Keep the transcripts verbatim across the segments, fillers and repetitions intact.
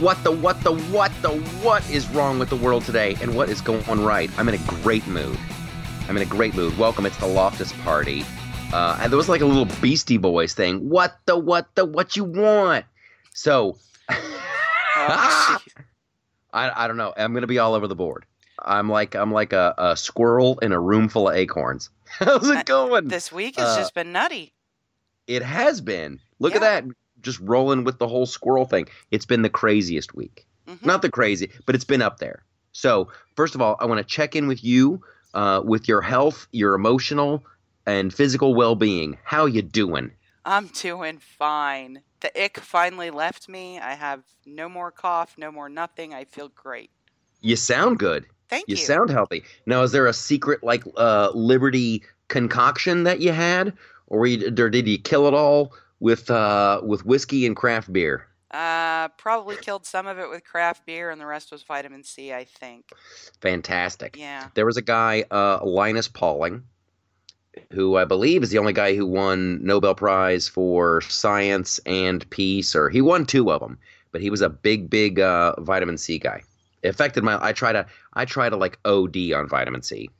What the, what the, what the, what is wrong with the world today and what is going right? I'm in a great mood. I'm in a great mood. Welcome. It's the Loftus Party. Uh, and there was like a little Beastie Boys thing. What the, what the, what you want? So I, I don't know. I'm going to be all over the board. I'm like I'm like a, a squirrel in a room full of acorns. How's it going? Uh, this week has uh, just been nutty. It has been. Look yeah. at that. Just rolling with the whole squirrel thing. It's been the craziest week. Mm-hmm. Not the crazy, but it's been up there. So first of all, I want to check in with you, uh, with your health, your emotional and physical well-being. How you doing? I'm doing fine. The ick finally left me. I have no more cough, no more nothing. I feel great. You sound good. Thank you. You sound healthy. Now, is there a secret like uh, Liberty concoction that you had, or, you, or did you kill it all with uh, with whiskey and craft beer? Uh, probably killed some of it with craft beer, and the rest was vitamin C, I think. Fantastic. Yeah. There was a guy, uh, Linus Pauling, who I believe is the only guy who won Nobel Prize for Science and Peace, or he won two of them, but he was a big, big uh, vitamin C guy. It affected my, I try to, I try to like O D on vitamin C.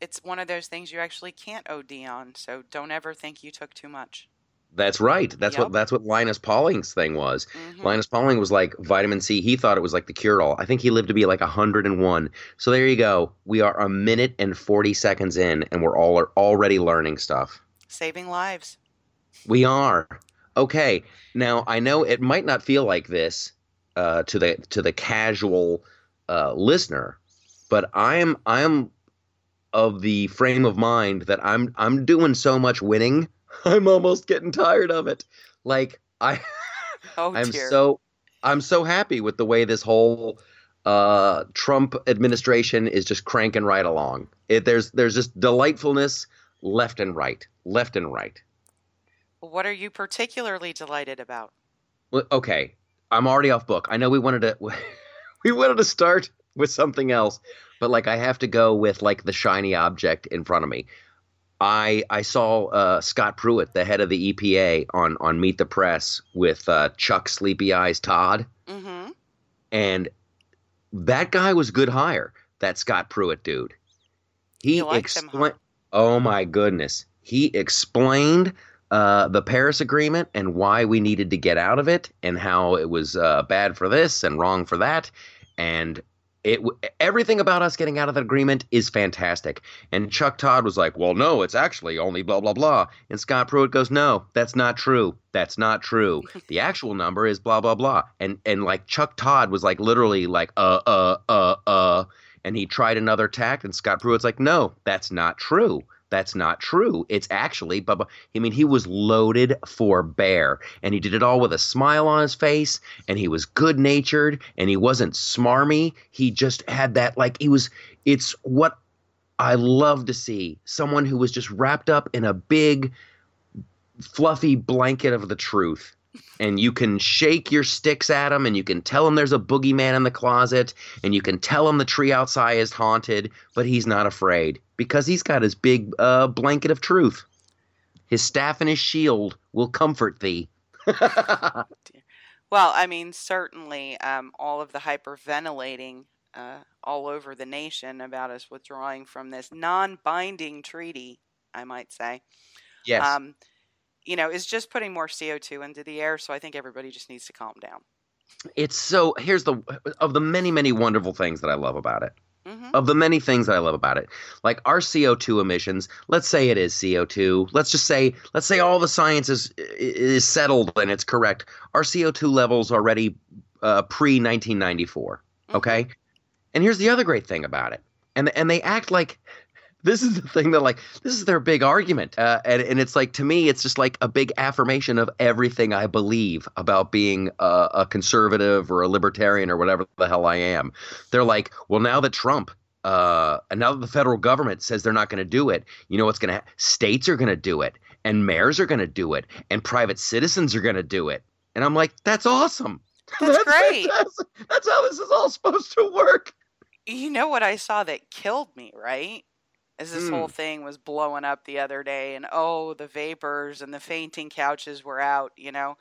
It's one of those things you actually can't O D on, so don't ever think you took too much. That's right. That's yep. what, that's what Linus Pauling's thing was. Mm-hmm. Linus Pauling was like vitamin C. He thought it was like the cure all. I think he lived to be like a hundred and one. So there you go. We are a minute and forty seconds in and we're all are already learning stuff. Saving lives. We are. Okay. Now I know it might not feel like this, uh, to the, to the casual, uh, listener, but I am, I am of the frame of mind that I'm, I'm doing so much winning. I'm almost getting tired of it. Like I, oh, I'm dear. so, I'm so happy with the way this whole uh, Trump administration is just cranking right along. It, there's, there's just delightfulness left and right, left and right. What are you particularly delighted about? Well, okay, I'm already off book. I know we wanted to, we wanted to start with something else, but like I have to go with like the shiny object in front of me. I I saw uh, Scott Pruitt, the head of the E P A, on on Meet the Press with uh, Chuck Sleepy Eyes Todd, mm-hmm. and that guy was good hire. That Scott Pruitt dude, he explained. Oh my goodness, he explained uh, the Paris Agreement and why we needed to get out of it, and how it was uh, bad for this and wrong for that, and. It, everything about us getting out of that agreement is fantastic. And Chuck Todd was like, well, no, it's actually only blah, blah, blah. And Scott Pruitt goes, no, that's not true. That's not true. The actual number is blah, blah, blah. And, and like Chuck Todd was like literally like, uh, uh, uh, uh. And he tried another tact. And Scott Pruitt's like, no, that's not true. That's not true. It's actually, blah, blah. I mean, he was loaded for bear, and he did it all with a smile on his face, and he was good-natured, and he wasn't smarmy. He just had that, like, he was, it's what I love to see, someone who was just wrapped up in a big, fluffy blanket of the truth. And you can shake your sticks at him, and you can tell him there's a boogeyman in the closet, and you can tell him the tree outside is haunted, but he's not afraid because he's got his big uh, blanket of truth. His staff and his shield will comfort thee. Well, I mean, certainly um, all of the hyperventilating uh, all over the nation about us withdrawing from this non-binding treaty, I might say. Yes. Um, you know, is just putting more C O two into the air. So I think everybody just needs to calm down. It's so here's the of the many, many wonderful things that I love about it, mm-hmm. of the many things that I love about it, like our C O two emissions. Let's say it is C O two. Let's just say let's say all the science is, is settled and it's correct. Our C O two levels already uh, pre nineteen ninety-four. Mm-hmm. OK. And here's the other great thing about it. And and they act like. This is the thing that like this is their big argument. Uh, and, and it's like to me, it's just like a big affirmation of everything I believe about being a, a conservative or a libertarian or whatever the hell I am. They're like, well, now that Trump uh, and now that the federal government says they're not going to do it, you know what's going to states are going to do it and mayors are going to do it and private citizens are going to do it. And I'm like, that's awesome. That's, that's great. Fantastic. That's how this is all supposed to work. You know what I saw that killed me, right? As this mm. whole thing was blowing up the other day and, oh, the vapors and the fainting couches were out, you know,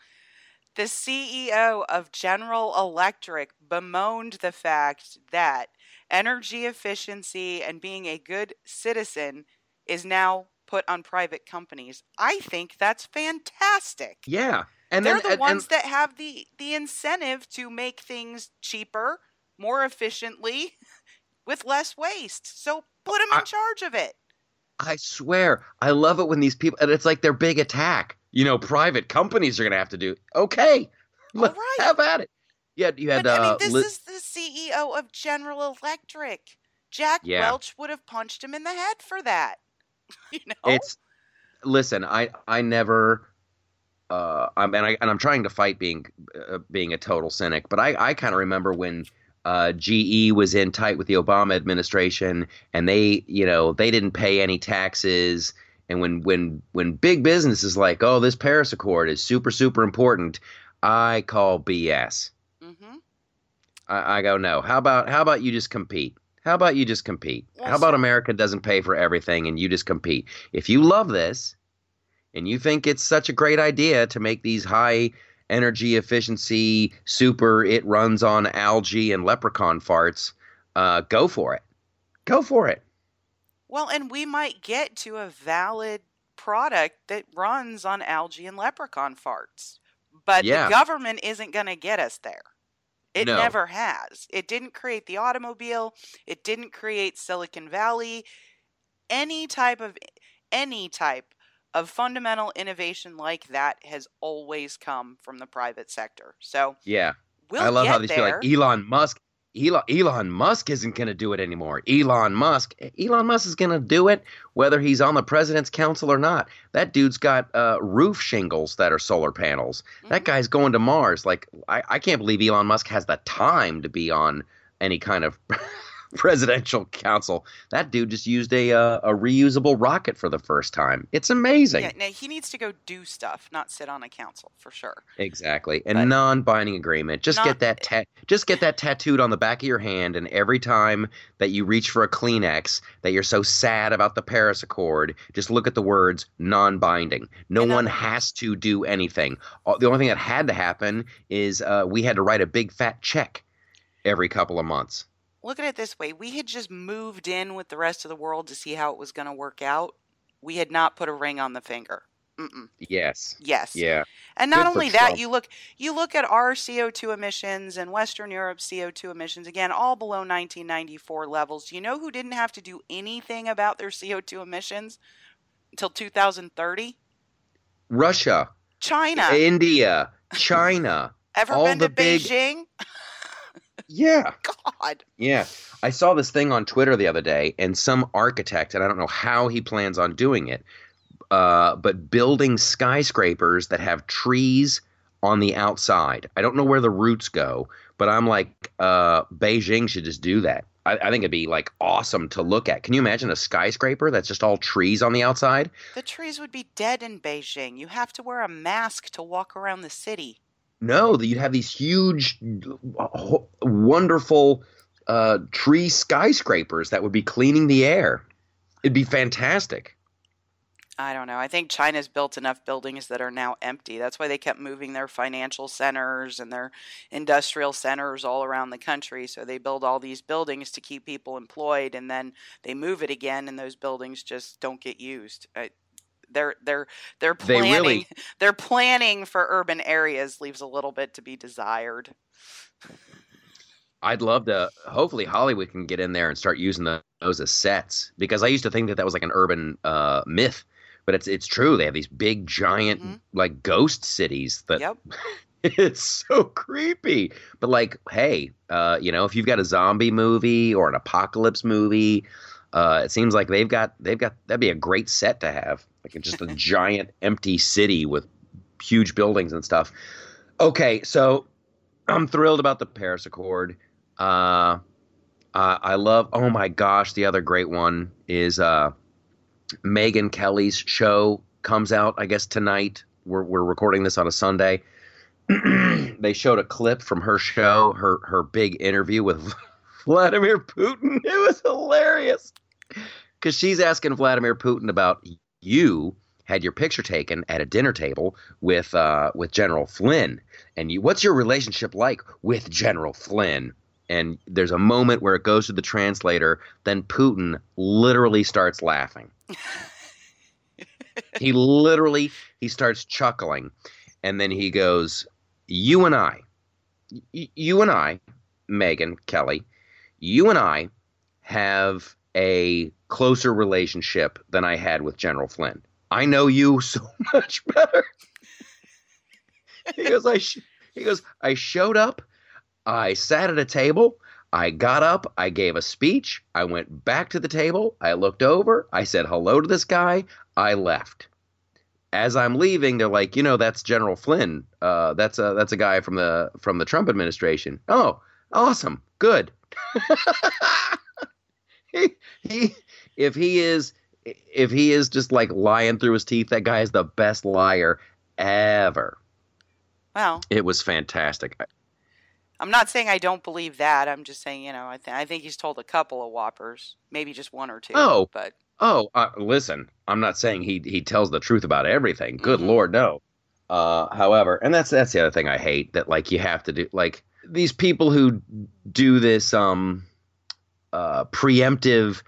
The C E O of General Electric bemoaned the fact that energy efficiency and being a good citizen is now put on private companies. I think that's fantastic. Yeah. And they're then, the and, ones and, that have the, the incentive to make things cheaper, more efficiently, with less waste. So put them I, in charge of it. I swear. I love it when these people – and it's like their big attack. You know, private companies are going to have to do – okay. All right. How about it? Yeah, you had – I mean, uh, this li- is the C E O of General Electric. Jack yeah. Welch would have punched him in the head for that. You know? It's – listen, I, I never – Uh, I'm, and, I, and I'm trying to fight being uh, being a total cynic, but I, I kind of remember when uh, G E was in tight with the Obama administration, and they, you know, they didn't pay any taxes. And when when when big business is like, oh, this Paris Accord is super super important, I call B S. Mm-hmm. I, I go, no. How about how about you just compete? How about you just compete? Yes. How about America doesn't pay for everything and you just compete? If you love this. And you think it's such a great idea to make these high energy efficiency, super, it runs on algae and leprechaun farts, uh, go for it. Go for it. Well, and we might get to a valid product that runs on algae and leprechaun farts. But yeah. the government isn't going to get us there. It no. never has. It didn't create the automobile. It didn't create Silicon Valley. Any type of – any type – of fundamental innovation like that has always come from the private sector. So yeah, we'll I love get how they there. Feel like Elon Musk. Elon, Elon Musk isn't going to do it anymore. Elon Musk. Elon Musk is going to do it whether he's on the president's council or not. That dude's got uh, roof shingles that are solar panels. Mm-hmm. That guy's going to Mars. Like I, I can't believe Elon Musk has the time to be on any kind of presidential council. That dude just used a uh, a reusable rocket for the first time. It's amazing. Yeah, now he needs to go do stuff, not sit on a council for sure. Exactly. And but non-binding agreement. Just not, get that ta- just get that tattooed on the back of your hand, and every time that you reach for a Kleenex that you're so sad about the Paris Accord, just look at the words non-binding. No one I'm, has to do anything. The only thing that had to happen is uh, we had to write a big fat check every couple of months. Look at it this way. We had just moved in with the rest of the world to see how it was going to work out. We had not put a ring on the finger. Mm-mm. Yes. Yes. Yeah. And not Good only that, Trump. you look you look at our C O two emissions and Western Europe's C O two emissions, again, all below nineteen ninety-four levels. You know who didn't have to do anything about their C O two emissions until two thousand thirty? Russia. China. India. China. Ever all been to big... Beijing? Yeah. God. Yeah. I saw this thing on Twitter the other day, and some architect, and I don't know how he plans on doing it, uh, but building skyscrapers that have trees on the outside. I don't know where the roots go, but I'm like, uh, Beijing should just do that. I, I think it'd be like awesome to look at. Can you imagine a skyscraper that's just all trees on the outside? The trees would be dead in Beijing. You have to wear a mask to walk around the city. No, that you'd have these huge, wonderful uh, tree skyscrapers that would be cleaning the air. It'd be fantastic. I don't know. I think China's built enough buildings that are now empty. That's why they kept moving their financial centers and their industrial centers all around the country. So they build all these buildings to keep people employed, and then they move it again, and those buildings just don't get used. I, They're they're they're planning. They really, they're planning for urban areas leaves a little bit to be desired. I'd love to. Hopefully, Hollywood can get in there and start using those as sets, because I used to think that that was like an urban uh, myth, but it's it's true. They have these big, giant, mm-hmm. like ghost cities that. Yep. It's so creepy. But like, hey, uh, you know, if you've got a zombie movie or an apocalypse movie. Uh, it seems like they've got they've got that'd be a great set to have, like just a giant empty city with huge buildings and stuff. Okay, so I'm thrilled about the Paris Accord. Uh, uh, I love. Oh my gosh, the other great one is uh, Megyn Kelly's show comes out. I guess tonight we're we're recording this on a Sunday. They showed a clip from her show, her her big interview with Vladimir Putin. It was hilarious because she's asking Vladimir Putin about you had your picture taken at a dinner table with uh, with General Flynn. And you, what's your relationship like with General Flynn? And there's a moment where it goes to the translator. Then Putin literally starts laughing. He literally he starts chuckling. And then he goes, you and I, y- you and I, Megyn Kelly, you and I have a closer relationship than I had with General Flynn. I know you so much better. He goes, I sh- he goes, I showed up. I sat at a table. I got up. I gave a speech. I went back to the table. I looked over. I said hello to this guy. I left. As I'm leaving, they're like, you know, that's General Flynn. Uh, that's a that's a guy from the from the Trump administration. Oh, awesome, good. he, he if he is if he is just like lying through his teeth, that guy is the best liar ever. Wow, it was fantastic. I'm not saying I don't believe that. I'm just saying, you know, I think I think he's told a couple of whoppers, maybe just one or two. Oh, but. Oh, uh, listen, I'm not saying he he tells the truth about everything. Good mm-hmm. Lord, no. Uh, however, and that's that's the other thing I hate, that like you have to do, like these people who do this um, uh, preemptive.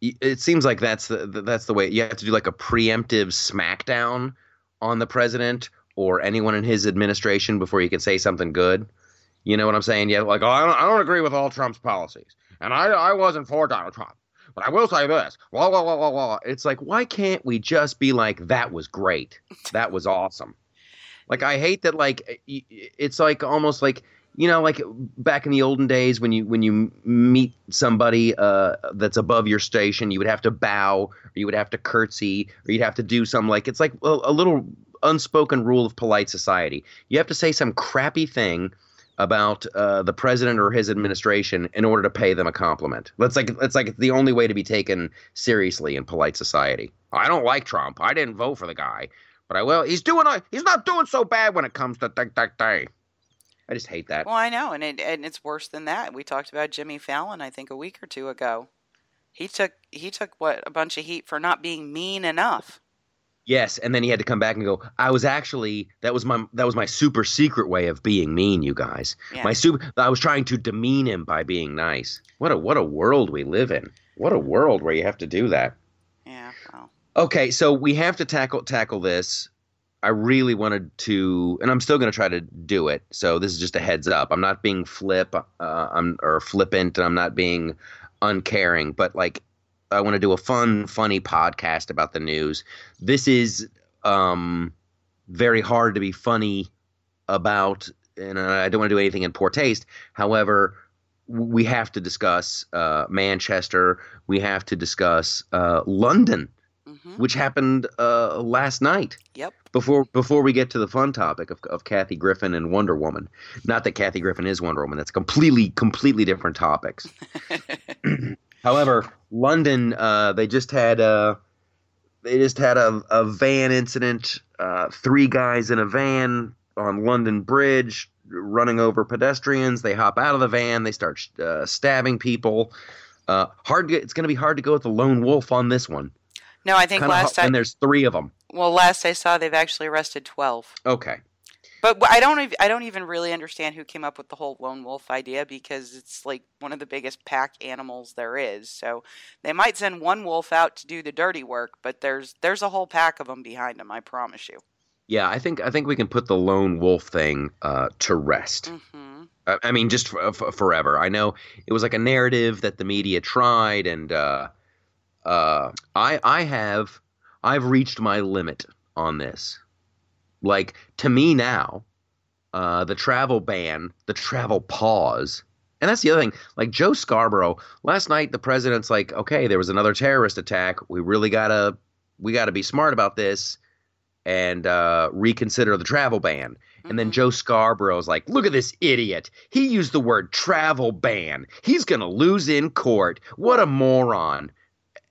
It seems like that's the that's the way you have to do, like a preemptive smackdown on the president or anyone in his administration before you can say something good. You know what I'm saying? Yeah, like, oh, I don't I don't agree with all Trump's policies, and I I wasn't for Donald Trump. But I will say this. Wah, wah, wah, wah, wah. It's like, why can't we just be like, that was great. That was awesome. Like, I hate that, like, it's like almost like, you know, like back in the olden days when you when you meet somebody uh, that's above your station, you would have to bow, or you would have to curtsy, or you'd have to do some, like, it's like a, a little unspoken rule of polite society. You have to say some crappy thing about uh, the president or his administration in order to pay them a compliment. That's like that's like the only way to be taken seriously in polite society. I don't like Trump. I didn't vote for the guy, but I will. He's doing. He's not doing so bad when it comes to day, day, day. I just hate that. Well, I know, and it, and it's worse than that. We talked about Jimmy Fallon, I think, a week or two ago. He took he took what a bunch of heat for not being mean enough. Yes, and then he had to come back and go, I was actually that was my that was my super secret way of being mean, you guys. Yeah. My super I was trying to demean him by being nice. What a what a world we live in. What a world where you have to do that. Yeah. Well. Okay, so we have to tackle tackle this. I really wanted to, and I'm still going to try to do it. So this is just a heads up. I'm not being flip uh, I'm or flippant, and I'm not being uncaring, but like I want to do a fun, funny podcast about the news. This is um, very hard to be funny about, and I don't want to do anything in poor taste. However, we have to discuss uh, Manchester. We have to discuss uh, London, mm-hmm. which happened uh, last night. Yep. Before before we get to the fun topic of, of Kathy Griffin and Wonder Woman. Not that Kathy Griffin is Wonder Woman. That's completely, completely different topics. However, London, uh, they just had a they just had a, a van incident. Uh, three guys in a van on London Bridge running over pedestrians. They hop out of the van. They start uh, stabbing people. Uh, hard. To, it's going to be hard to go with the lone wolf on this one. No, I think Kinda last ho- I, and there's three of them. Well, last I saw, they've actually arrested twelve. Okay. But I don't I don't even really understand who came up with the whole lone wolf idea, because it's like one of the biggest pack animals there is. So they might send one wolf out to do the dirty work, but there's there's a whole pack of them behind them, I promise you. Yeah, I think I think we can put the lone wolf thing uh, to rest. Mm-hmm. I, I mean, just for, for forever. I know it was like a narrative that the media tried, and uh, uh, I I have I've reached my limit on this. Like, to me now, uh, the travel ban, the travel pause, and that's the other thing. Like, Joe Scarborough, last night the president's like, okay, there was another terrorist attack. We really gotta we gotta be smart about this and uh, reconsider the travel ban. Mm-hmm. And then Joe Scarborough's like, look at this idiot. He used the word travel ban. He's gonna lose in court. What a moron.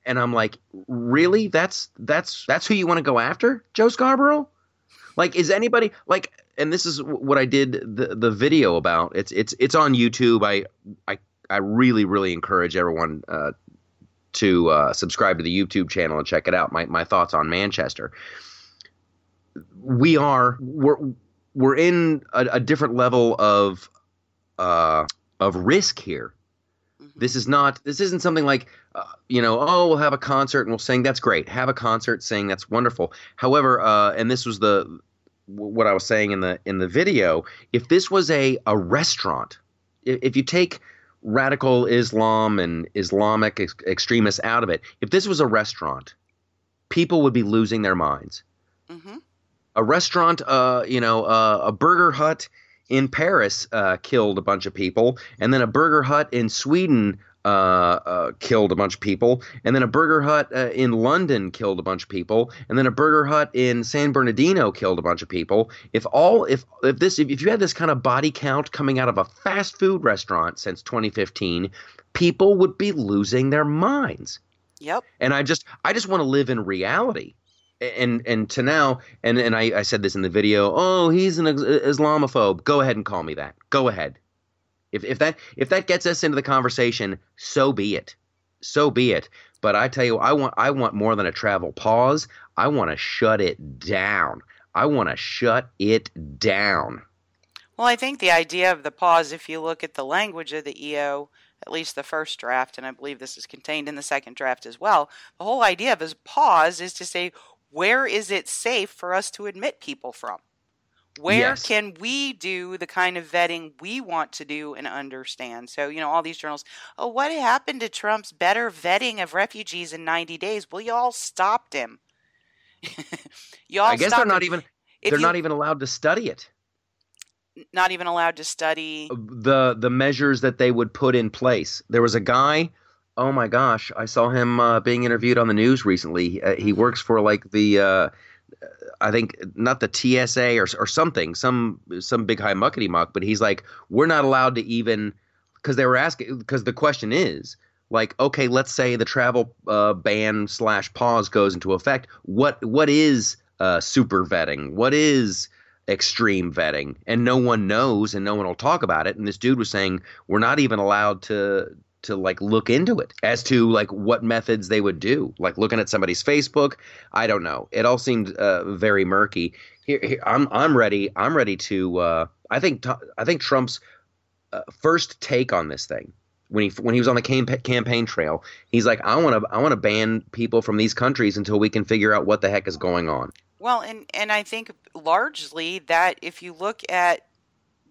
And I'm like, really? That's that's that's who you want to go after, Joe Scarborough? Like, is anybody like, and this is what I did the, the video about. It's it's it's on YouTube. I I, I really, really encourage everyone uh, to uh, subscribe to the YouTube channel and check it out. My my thoughts on Manchester. We are we're we're in a, a different level of uh, of risk here. This is not. This isn't something like, uh, you know, oh, we'll have a concert and we'll sing. That's great. Have a concert, sing. That's wonderful. However, uh, and this was the what I was saying in the in the video. If this was a a restaurant, if you take radical Islam and Islamic ex- extremists out of it, if this was a restaurant, people would be losing their minds. Mm-hmm. A restaurant, uh, you know, uh, a burger hut in Paris uh, killed a bunch of people, and then a burger hut in Sweden uh, uh, killed a bunch of people, and then a burger hut uh, in London killed a bunch of people, and then a burger hut in San Bernardino killed a bunch of people. If all, if if this, if, if you had this kind of body count coming out of a fast food restaurant since twenty fifteen, people would be losing their minds. Yep. And I just, I just want to live in reality. And and to now, and, and I, I said this in the video, oh, he's an Islamophobe. Go ahead and call me that. Go ahead. If if that if that gets us into the conversation, so be it. So be it. But I tell you, I want I want more than a travel pause. I want to shut it down. I want to shut it down. Well, I think the idea of the pause, if you look at the language of the E O, at least the first draft, and I believe this is contained in the second draft as well, the whole idea of a pause is to say, where is it safe for us to admit people from? Where yes. can we do the kind of vetting we want to do and understand? So, you know, all these journals, oh, what happened to Trump's better vetting of refugees in ninety days? Well, y'all stopped him. y'all I guess stopped they're not him. even if they're you, not even allowed to study it. Not even allowed to study the the measures that they would put in place. There was a guy Oh my gosh, I saw him uh, being interviewed on the news recently. Uh, he works for like the, uh, I think not the T S A or or something, some some big high muckety muck. But he's like, we're not allowed to even, because they were asking, because the question is like, okay, let's say the travel uh, ban slash pause goes into effect. What what is uh, super vetting? What is extreme vetting? And no one knows, and no one will talk about it. And this dude was saying we're not even allowed to. to like look into it as to like what methods they would do, like looking at somebody's Facebook. I don't know. It all seemed uh, very murky. Here, here, I'm I'm ready. I'm ready to. Uh, I think I think Trump's uh, first take on this thing when he when he was on the camp- campaign trail, he's like, I want to I want to ban people from these countries until we can figure out what the heck is going on. Well, and and I think largely that if you look at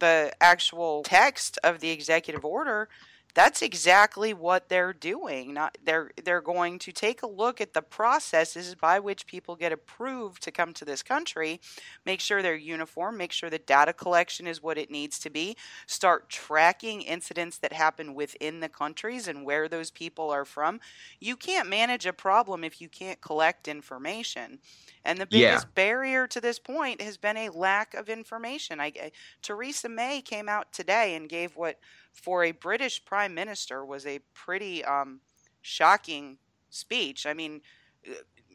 the actual text of the executive order, that's exactly what they're doing. Not they're they're going to take a look at the processes by which people get approved to come to this country, make sure they're uniform, make sure the data collection is what it needs to be, start tracking incidents that happen within the countries and where those people are from. You can't manage a problem if you can't collect information. And the biggest yeah. barrier to this point has been a lack of information. I, I, Theresa May came out today and gave what, for a British prime minister, was a pretty um, shocking speech. I mean,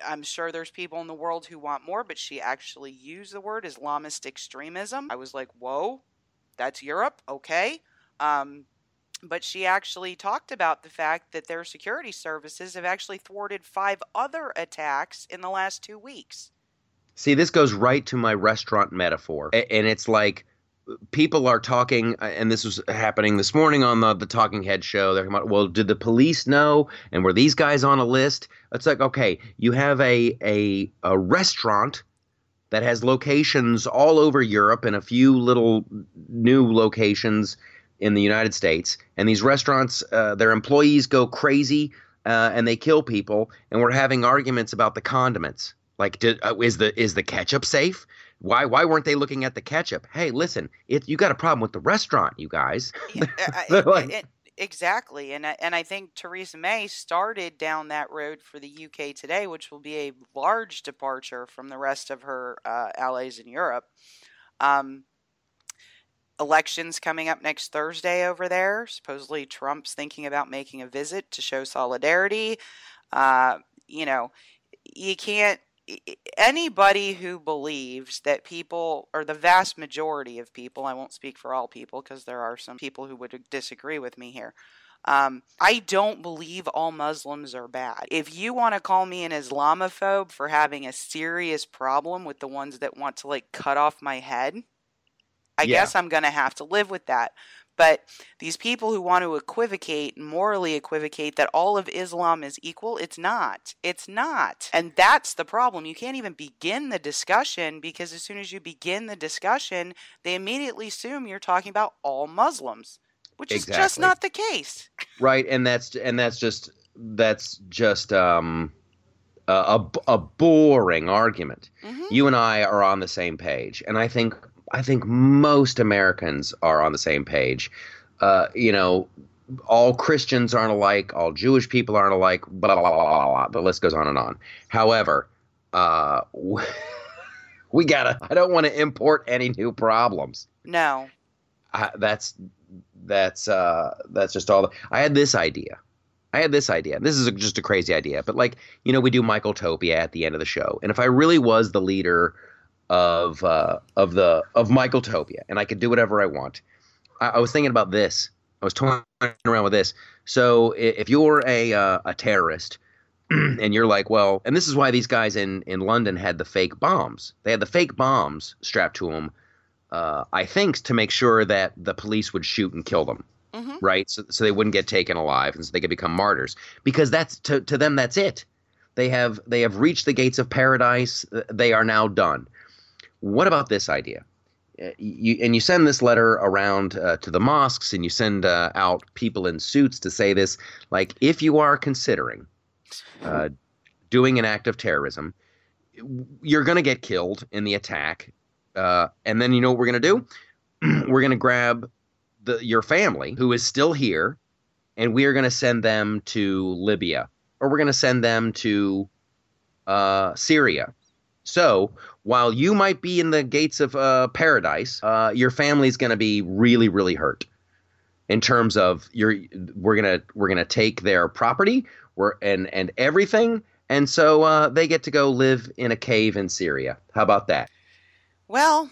I'm sure there's people in the world who want more, but she actually used the word Islamist extremism. I was like, whoa, that's Europe. Okay. Um, but she actually talked about the fact that their security services have actually thwarted five other attacks in the last two weeks. See, this goes right to my restaurant metaphor. And it's like, people are talking, and this was happening this morning on the, the Talking Head show. They're talking about, well, did the police know, and were these guys on a list? It's like, okay, you have a a, a restaurant that has locations all over Europe and a few little new locations in the United States. And these restaurants, uh, their employees go crazy uh, and they kill people. And we're having arguments about the condiments. Like, did, uh, is the is the ketchup safe? Why why weren't they looking at the ketchup? Hey, listen, it, you got a problem with the restaurant, you guys. Yeah, I, like, it, exactly. And I, and I think Theresa May started down that road for the U K today, which will be a large departure from the rest of her uh, allies in Europe. Um, elections coming up next Thursday over there. Supposedly Trump's thinking about making a visit to show solidarity. Uh, you know, you can't. Anybody who believes that people, or the vast majority of people, I won't speak for all people because there are some people who would disagree with me here, Um, I don't believe all Muslims are bad. If you want to call me an Islamophobe for having a serious problem with the ones that want to, like, cut off my head, I yeah. guess I'm going to have to live with that. But these people who want to equivocate, morally equivocate, that all of Islam is equal, it's not. It's not. And that's the problem. You can't even begin the discussion, because as soon as you begin the discussion, they immediately assume you're talking about all Muslims, which exactly. is just not the case. Right, and that's and that's just that's just um, a, a boring argument. Mm-hmm. You and I are on the same page, and I think – I think most Americans are on the same page. Uh, you know, all Christians aren't alike. All Jewish people aren't alike. Blah, blah, blah, blah, blah. The list goes on and on. However, uh, we gotta. I don't want to import any new problems. No. I, that's that's uh, that's just all. The, I had this idea. I had this idea. This is a, just a crazy idea. But like, you know, we do Michaeltopia at the end of the show, and if I really was the leader of uh of the of Michaeltopia and I could do whatever I want, I, I was thinking about this. I was toying around with this. So if you're a uh, a terrorist and you're like, well, and this is why these guys in in London had the fake bombs. They had the fake bombs strapped to them, uh I think, to make sure that the police would shoot and kill them. Mm-hmm. Right? So so they wouldn't get taken alive, and so they could become martyrs, because that's to to them that's it. They have they have reached the gates of paradise. They are now done. What about this idea? You, and you send this letter around uh, to the mosques, and you send uh, out people in suits to say this, like, if you are considering uh, doing an act of terrorism, you're going to get killed in the attack. Uh, and then you know what we're going to do? We're going to grab the, your family, who is still here, and we are going to send them to Libya, or we're going to send them to uh, Syria. So while you might be in the gates of uh, paradise, uh, your family's going to be really, really hurt. In terms of your, we're gonna we're gonna take their property, we're, and and everything, and so uh, they get to go live in a cave in Syria. How about that? Well,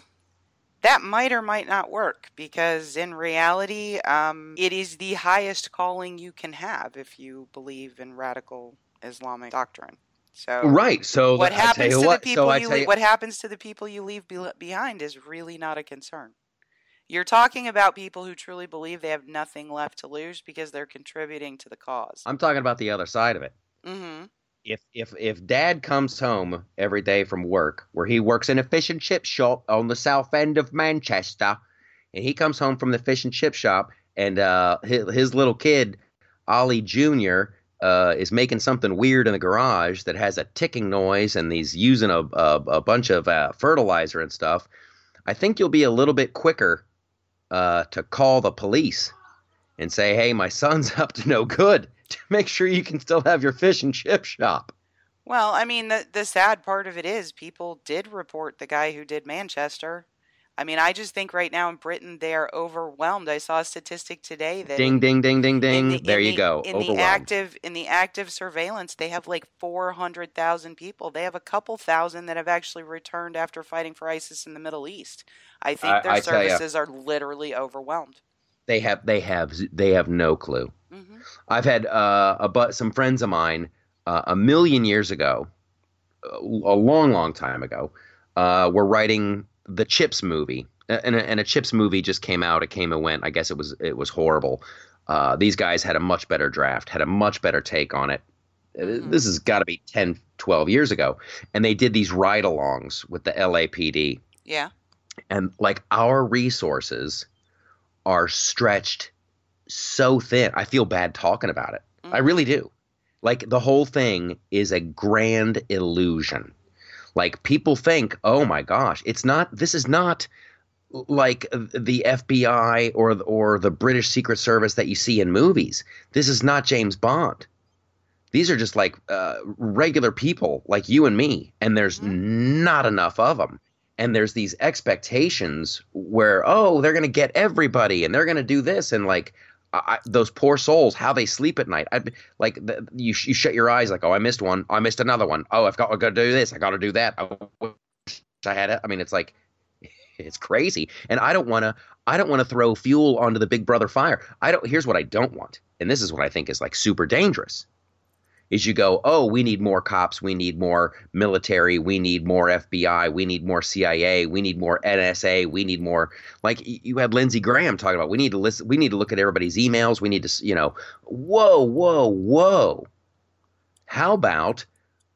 that might or might not work, because in reality, um, it is the highest calling you can have if you believe in radical Islamic doctrine. So right. So what happens to the people you leave, what happens to the people you leave behind is really not a concern. You're talking about people who truly believe they have nothing left to lose because they're contributing to the cause. I'm talking about the other side of it. Mm-hmm. If if if Dad comes home every day from work, where he works in a fish and chip shop on the south end of Manchester, and he comes home from the fish and chip shop, and uh, his, his little kid Ollie Junior Uh, is making something weird in the garage that has a ticking noise, and he's using a a, a bunch of uh, fertilizer and stuff, I think you'll be a little bit quicker uh, to call the police and say, hey, my son's up to no good, to make sure you can still have your fish and chip shop. Well, I mean, the, the sad part of it is people did report the guy who did Manchester. I mean, I just think right now in Britain, they are overwhelmed. I saw a statistic today that ding, ding, ding, ding, ding. The, there you the, go. In the active, in the active surveillance, they have like four hundred thousand people. They have a couple thousand that have actually returned after fighting for ISIS in the Middle East. I think I, their I services ya, are literally overwhelmed. They have, they have, they have no clue. Mm-hmm. I've had uh, a but some friends of mine uh, a million years ago, a long, long time ago, uh, were writing the Chips movie, and a, and a Chips movie just came out. It came and went. I guess it was it was horrible. Uh, these guys had a much better draft, had a much better take on it. Mm-hmm. This has got to be ten, twelve years ago. And they did these ride-alongs with the L A P D. Yeah. And like, our resources are stretched so thin. I feel bad talking about it. Mm-hmm. I really do. Like, the whole thing is a grand illusion. Like, people think, oh my gosh, it's not, this is not like the F B I or or the British Secret Service that you see in movies. This is not James Bond. These are just like uh, regular people like you and me, and there's mm-hmm. not enough of them. And there's these expectations where, oh, they're going to get everybody, and they're going to do this, and like, I, those poor souls, how they sleep at night. I, like the, you, you shut your eyes like, oh, I missed one. I missed another one. Oh, I've got, I've got to do this. I got to do that. I wish I had it. I mean, it's like it's crazy. And I don't want to I don't want to throw fuel onto the Big Brother fire. I don't. Here's what I don't want. And this is what I think is like super dangerous is you go, oh, we need more cops. We need more military. We need more F B I. We need more C I A. We need more N S A. We need more, like you had Lindsey Graham talking about, we need to listen. We need to look at everybody's emails. We need to, you know, whoa, whoa, whoa. How about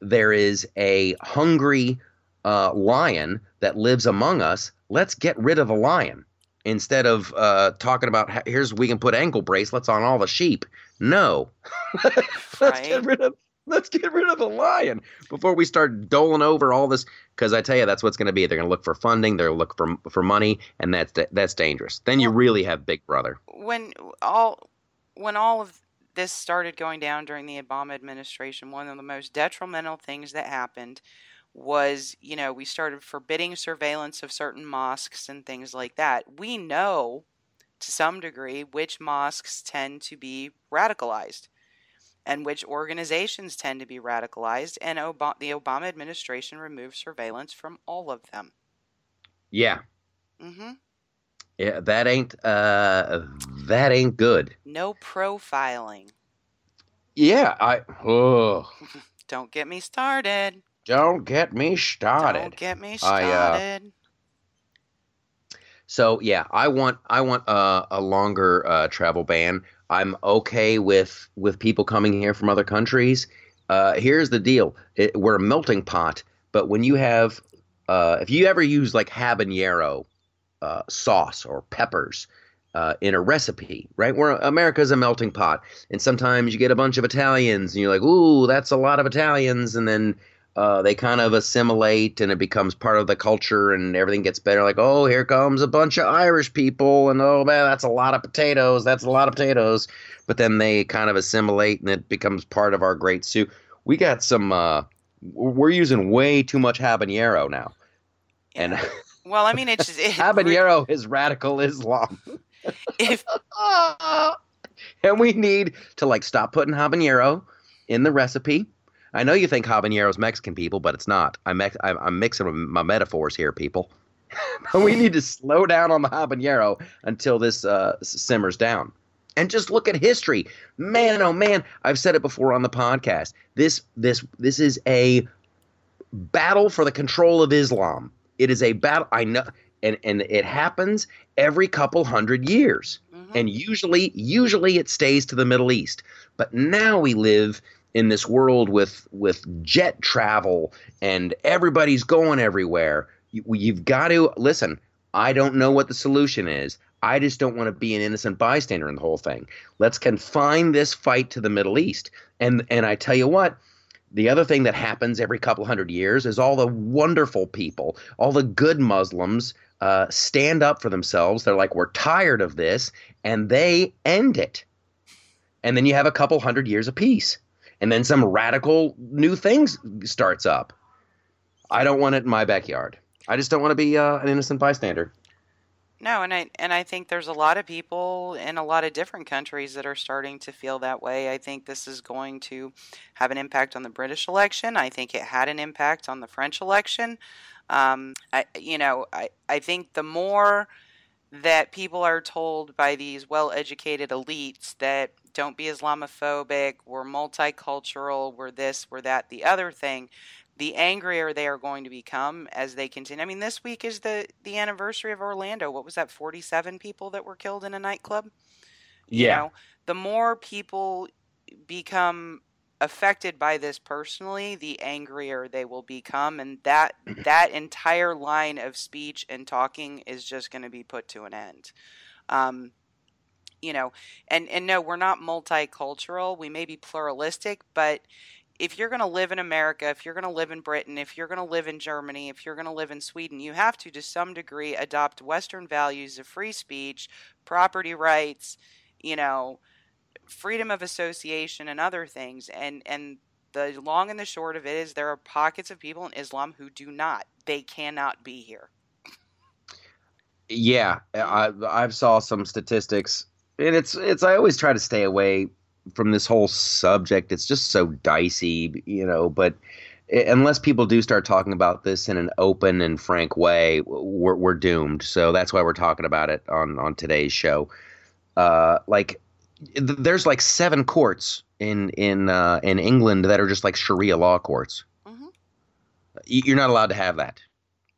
there is a hungry uh, lion that lives among us? Let's get rid of a lion instead of uh, talking about how, here's we can put ankle bracelets on all the sheep. No, let's right. get rid of let's get rid of the lion before we start doling over all this. Because I tell you, that's what's going to be. They're going to look for funding. They're going to look for for money, and that's that's dangerous. Then well, you really have Big Brother. When all when all of this started going down during the Obama administration, one of the most detrimental things that happened was, you know, we started forbidding surveillance of certain mosques and things like that. We know to some degree which mosques tend to be radicalized and which organizations tend to be radicalized, and Ob- the Obama administration removed surveillance from all of them. Yeah. Mm-hmm. Yeah, that ain't uh, that ain't good. No profiling. Yeah, I. Oh. Don't get me started. Don't get me started. Don't get me started. I, uh, so yeah, I want I want uh, a longer uh, travel ban. I'm okay with with people coming here from other countries. Uh, here's the deal: it, we're a melting pot. But when you have, uh, if you ever use like habanero. Uh, sauce or peppers uh, in a recipe, right? Where America's a melting pot, and sometimes you get a bunch of Italians, and you're like, "Ooh, that's a lot of Italians," and then uh, they kind of assimilate, and it becomes part of the culture, and everything gets better. Like, "Oh, here comes a bunch of Irish people," and "Oh man, that's a lot of potatoes. That's a lot of potatoes." But then they kind of assimilate, and it becomes part of our great soup. We got some. Uh, we're using way too much habanero now, yeah. and. Well, I mean, it's just, it, habanero is radical Islam. If and we need to like stop putting habanero in the recipe. I know you think habanero is Mexican people, but it's not. I'm I'm mixing my metaphors here, people. But we need to slow down on the habanero until this uh, simmers down. And just look at history, man. Oh man, I've said it before on the podcast. This this this is a battle for the control of Islam. It is a battle, I know, and, and it happens every couple hundred years. Mm-hmm. And usually, usually it stays to the Middle East. But now we live in this world with with jet travel and everybody's going everywhere. You, you've got to, listen, I don't know what the solution is. I just don't want to be an innocent bystander in the whole thing. Let's confine this fight to the Middle East. And and I tell you what. The other thing that happens every couple hundred years is all the wonderful people, all the good Muslims uh, stand up for themselves. They're like, we're tired of this, and they end it. And then you have a couple hundred years of peace. And then some radical new things starts up. I don't want it in my backyard. I just don't want to be uh, an innocent bystander. No, and I and I think there's a lot of people in a lot of different countries that are starting to feel that way. I think this is going to have an impact on the British election. I think it had an impact on the French election. Um, I, you know, I, I think the more that people are told by these well-educated elites that don't be Islamophobic, we're multicultural, we're this, we're that, the other thing, the angrier they are going to become as they continue. I mean, this week is the, the anniversary of Orlando. What was that, forty-seven people that were killed in a nightclub? Yeah. You know, the more people become affected by this personally, the angrier they will become. And that that entire line of speech and talking is just going to be put to an end. Um, you know, and, and no, we're not multicultural. We may be pluralistic, but if you're going to live in America, if you're going to live in Britain, if you're going to live in Germany, if you're going to live in Sweden, you have to, to some degree, adopt Western values of free speech, property rights, you know, freedom of association and other things. And, and the long and the short of it is there are pockets of people in Islam who do not. They cannot be here. Yeah, I, I've saw some statistics, and it's it's I always try to stay away from this whole subject. It's just so dicey, you know, but unless people do start talking about this in an open and frank way, we're, we're doomed. So that's why we're talking about it on, on today's show. Uh, like there's like seven courts in in uh, in England that are just like Sharia law courts. Mm-hmm. You're not allowed to have that.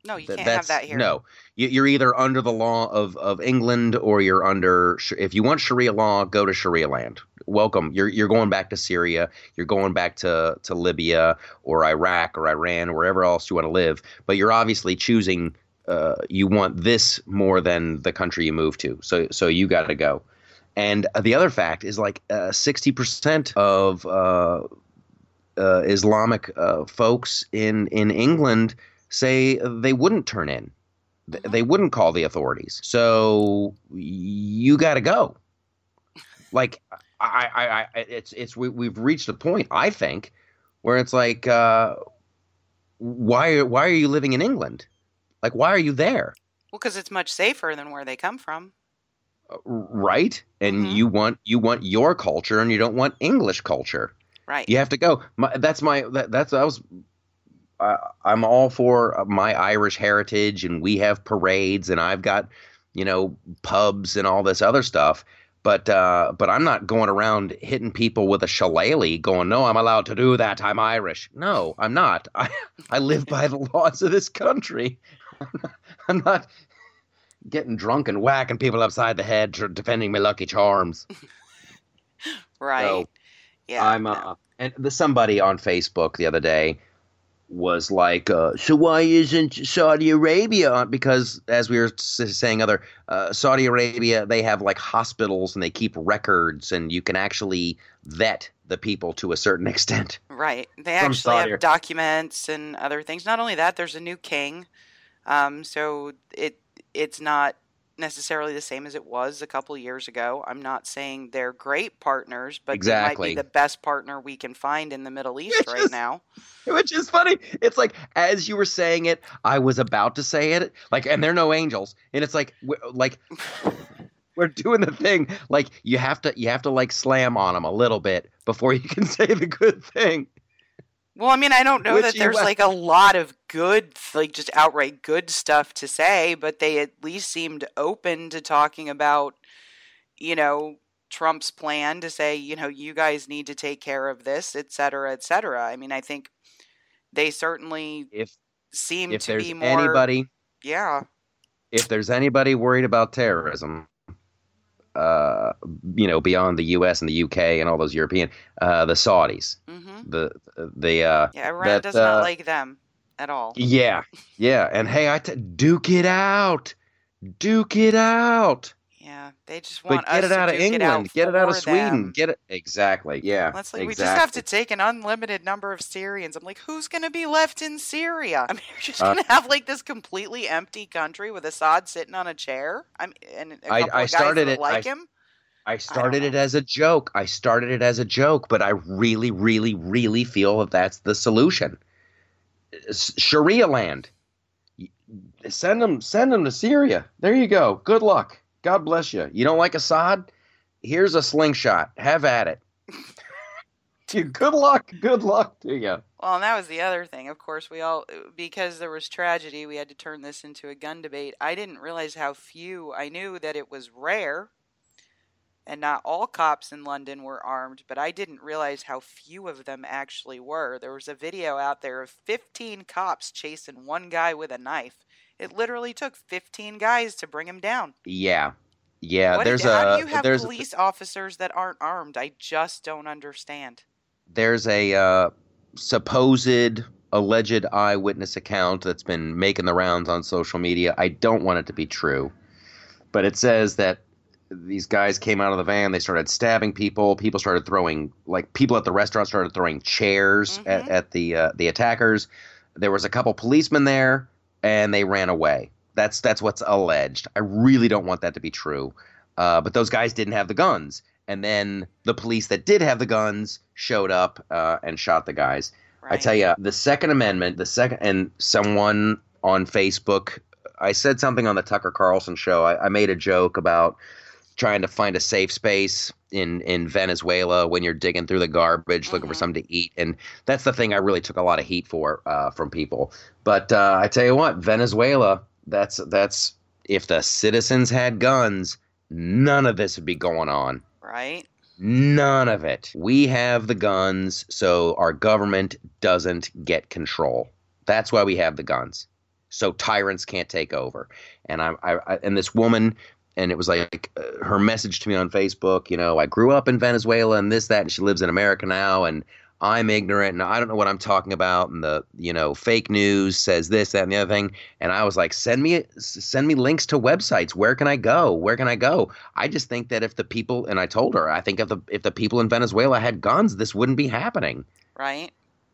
No, you Th- can't have that here. No, you're either under the law of, of England or you're under. If you want Sharia law, go to Sharia land. Welcome. You're you're going back to Syria. You're going back to, to Libya or Iraq or Iran or wherever else you want to live. But you're obviously choosing. Uh, you want this more than the country you move to. So so you got to go. And the other fact is like uh, sixty percent of uh, uh, Islamic uh, folks in, in England say they wouldn't turn in. They wouldn't call the authorities. So you got to go. Like I, I, I it's it's we, we've reached a point, I think, where it's like uh, why why are you living in England? Like, why are you there? Well, because it's much safer than where they come from. Uh, right. And mm-hmm. you want you want your culture and you don't want English culture. Right. You have to go. My, that's my that, that's I was uh, I'm all for my Irish heritage, and we have parades, and I've got, you know, pubs and all this other stuff. But uh, but I'm not going around hitting people with a shillelagh going, no, I'm allowed to do that. I'm Irish. No, I'm not. I, I live by the laws of this country. I'm not getting drunk and whacking people upside the head for defending my Lucky Charms. Right. So yeah. I'm uh, no. And the, somebody on Facebook the other day was like, uh, so why isn't Saudi Arabia on? Because as we were saying, other uh, Saudi Arabia, they have like hospitals and they keep records, and you can actually vet the people to a certain extent. Right. They actually Saudi have documents and other things. Not only that, there's a new king. Um, so it it's not necessarily the same as it was a couple years ago. I'm not saying they're great partners, but exactly. They might be the best partner we can find in the Middle East which right is, now. Which is funny. It's like, as you were saying it, I was about to say it. Like, and they're no angels. And it's like, we're, like we're doing the thing. Like you have to, you have to like slam on them a little bit before you can say the good thing. Well, I mean, I don't know Which that there's like a lot of good, like just outright good stuff to say, but they at least seemed open to talking about, you know, Trump's plan to say, you know, you guys need to take care of this, et cetera, et cetera. I mean, I think they certainly if, seem if to be more. Anybody, yeah. If there's anybody worried about terrorism, Uh, you know, beyond the U S and the U K and all those European, uh, the Saudis, mm-hmm. the the uh, yeah, Iran that, does uh, not like them at all. Yeah, yeah, and hey, I t- duke it out, duke it out. Yeah, they just want but us to duke England, it out. Get it out of England. Get it out of Sweden. Them. Get it exactly. Yeah, let's like exactly. we just have to take an unlimited number of Syrians. I'm like, who's going to be left in Syria? I mean, you're just going to uh, have like this completely empty country with Assad sitting on a chair. I'm and a couple I, of I guys started that it, like I, him. I started I it as a joke. I started it as a joke, but I really, really, really feel that that's the solution. Sharia land. Send them, send them to Syria. There you go. Good luck. God bless you. You don't like Assad? Here's a slingshot. Have at it. Dude, good luck. Good luck to you. Well, and that was the other thing. Of course, we all, because there was tragedy, we had to turn this into a gun debate. I didn't realize how few. I knew that it was rare, and not all cops in London were armed, but I didn't realize how few of them actually were. There was a video out there of fifteen cops chasing one guy with a knife. It literally took fifteen guys to bring him down. Yeah. Yeah. What there's is, a, how do you have police a, officers that aren't armed? I just don't understand. There's a uh, supposed alleged eyewitness account that's been making the rounds on social media. I don't want it to be true, but it says that these guys came out of the van. They started stabbing people. People started throwing like people at the restaurant started throwing chairs mm-hmm. at, at the uh, the attackers. There was a couple policemen there. And they ran away. That's that's what's alleged. I really don't want that to be true. Uh, but those guys didn't have the guns. And then the police that did have the guns showed up uh, and shot the guys. Right. I tell you, the Second Amendment, the second, and someone on Facebook, I said something on the Tucker Carlson show. I, I made a joke about trying to find a safe space in, in Venezuela when you're digging through the garbage, mm-hmm. looking for something to eat. And that's the thing I really took a lot of heat for uh, from people. But uh, I tell you what, Venezuela, that's that's if the citizens had guns, none of this would be going on. Right. None of it. We have the guns, so our government doesn't get control. That's why we have the guns. So tyrants can't take over. And I, I, I and this woman, and it was like uh, her message to me on Facebook, you know, I grew up in Venezuela and this, that, and she lives in America now, and I'm ignorant and I don't know what I'm talking about. And the, you know, fake news says this, that, and the other thing. And I was like, send me, send me links to websites. Where can I go? Where can I go? I just think that if the people, and I told her, I think if the, if the people in Venezuela had guns, this wouldn't be happening. Right.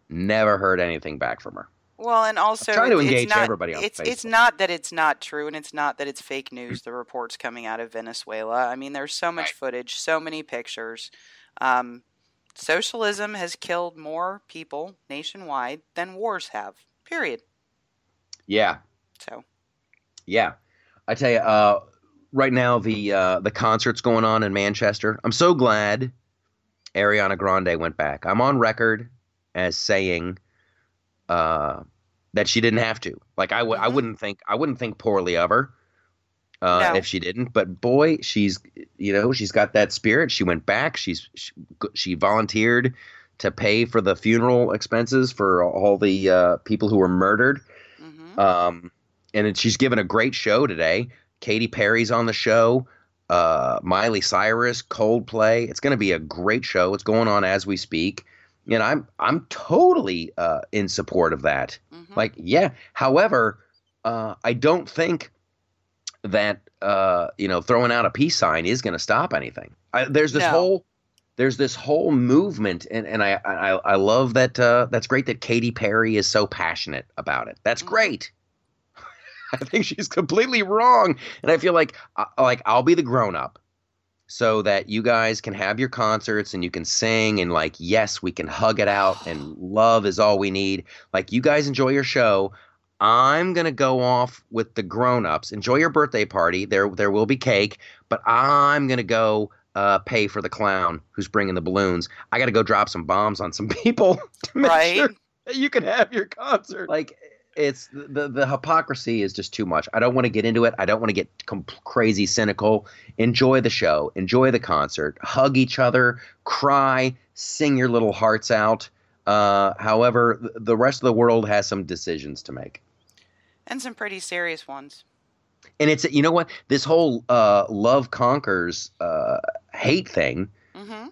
Never heard anything back from her. Well, and also, try to engage it's not, everybody on it's, Facebook. It's not that it's not true, and it's not that it's fake news, the reports coming out of Venezuela. I mean, there's so much right. footage, so many pictures. Um, socialism has killed more people nationwide than wars have, period. Yeah. So. Yeah. I tell you, uh, right now, the, uh, the concert's going on in Manchester. I'm so glad Ariana Grande went back. I'm on record as saying... Uh, that she didn't have to. Like I, w- mm-hmm. I wouldn't think I wouldn't think poorly of her uh, no. if she didn't. But boy, she's you know she's got that spirit. She went back. She's she, she volunteered to pay for the funeral expenses for all the uh, people who were murdered. Mm-hmm. Um, and she's given a great show today. Katy Perry's on the show. Uh, Miley Cyrus, Coldplay. It's going to be a great show. It's going on as we speak. And I'm I'm totally uh, in support of that. Mm-hmm. Like, yeah. However, uh, I don't think that uh, you know throwing out a peace sign is going to stop anything. I, there's this no. whole there's this whole movement, and and I I, I love that. Uh, that's great that Katy Perry is so passionate about it. That's mm-hmm. great. I think she's completely wrong, and I feel like like I'll be the grown up. So that you guys can have your concerts and you can sing and like, yes, we can hug it out and love is all we need. Like, you guys enjoy your show. I'm going to go off with the grown-ups. Enjoy your birthday party. There there will be cake, but I'm going to go uh, pay for the clown who's bringing the balloons. I got to go drop some bombs on some people to make right? sure that you can have your concert. Like, it's the, the hypocrisy is just too much. I don't want to get into it. I don't want to get comp- crazy cynical. Enjoy the show. Enjoy the concert. Hug each other. Cry. Sing your little hearts out. Uh, however, the rest of the world has some decisions to make. And some pretty serious ones. And it's, you know what? This whole uh, love conquers uh, hate thing mm-hmm.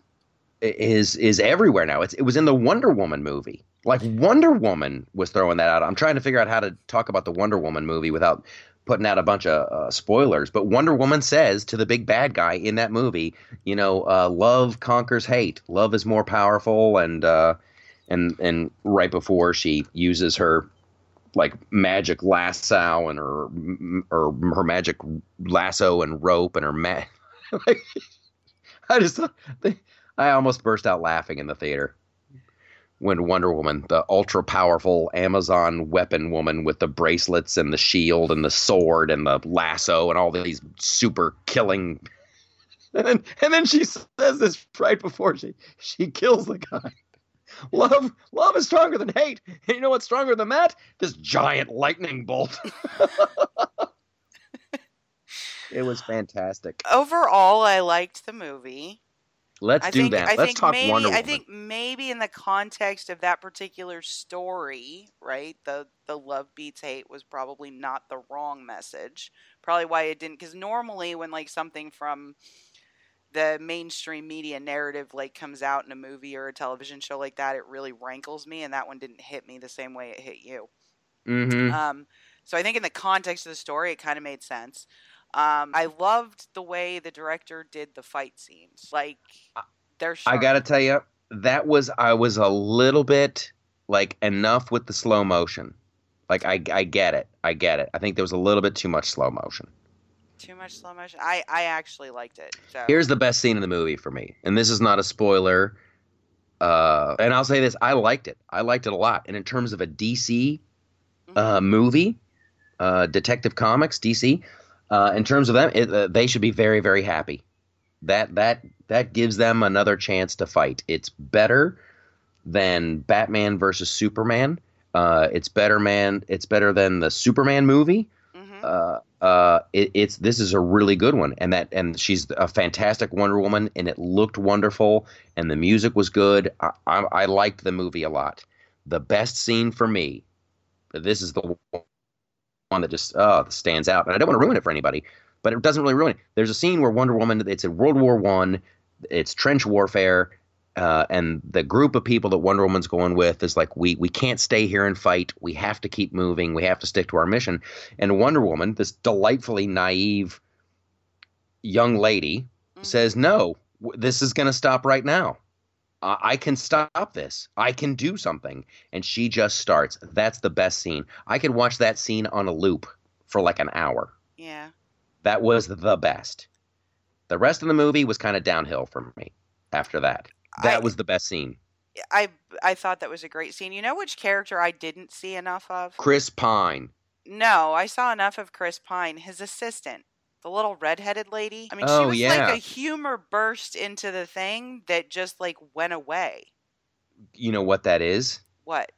is is everywhere now. It's, it was in the Wonder Woman movie. Like, Wonder Woman was throwing that out. I'm trying to figure out how to talk about the Wonder Woman movie without putting out a bunch of uh, spoilers. But Wonder Woman says to the big bad guy in that movie, you know, uh, love conquers hate. Love is more powerful. And uh, and and right before she uses her, like, magic lasso and her, or her magic lasso and rope and her ma- – like, I just – I almost burst out laughing in the theater. When Wonder Woman, the ultra-powerful Amazon weapon woman with the bracelets and the shield and the sword and the lasso and all these super killing. And then, and then she says this right before she, she kills the guy. Love love is stronger than hate. And you know what's stronger than that? This giant lightning bolt. It was fantastic. Overall, I liked the movie. Let's I do think, that. I Let's think talk maybe, Wonder Woman. I think maybe in the context of that particular story, right, the the love beats hate was probably not the wrong message. Probably why it didn't, because normally when like something from the mainstream media narrative like comes out in a movie or a television show like that, it really rankles me, and that one didn't hit me the same way it hit you. Mm-hmm. Um, so I think in the context of the story, it kind of made sense. Um, I loved the way the director did the fight scenes. Like, they're sharp. I gotta tell you, that was I was a little bit like enough with the slow motion. Like, I, I get it, I get it. I think there was a little bit too much slow motion. Too much slow motion. I, I actually liked it. So. Here's the best scene in the movie for me, and this is not a spoiler. Uh, and I'll say this: I liked it. I liked it a lot. And in terms of a D C mm-hmm. uh, movie, uh, Detective Comics, D C. Uh, in terms of them, it, uh, they should be very, very happy That that that gives them another chance to fight. It's better than Batman versus Superman. Uh, it's better, man. It's better than the Superman movie. Mm-hmm. Uh, uh, it, it's this is a really good one, and that and she's a fantastic Wonder Woman, and it looked wonderful, and the music was good. I, I, I liked the movie a lot. The best scene for me, this is the one that just uh, stands out, and I don't want to ruin it for anybody. But it doesn't really ruin it. There's a scene where Wonder Woman, it's in World War One, it's trench warfare, uh, and the group of people that Wonder Woman's going with is like, we we can't stay here and fight. We have to keep moving. We have to stick to our mission. And Wonder Woman, this delightfully naive young lady, mm-hmm. says, no, this is going to stop right now. I-, I can stop this. I can do something. And she just starts. That's the best scene. I could watch that scene on a loop for like an hour. Yeah. That was the best. The rest of the movie was kind of downhill for me after that. That I, was the best scene. I I thought that was a great scene. You know which character I didn't see enough of? Chris Pine. No, I saw enough of Chris Pine, his assistant, the little redheaded lady. I mean, oh, she was yeah. like a humor burst into the thing that just like went away. You know what that is? What?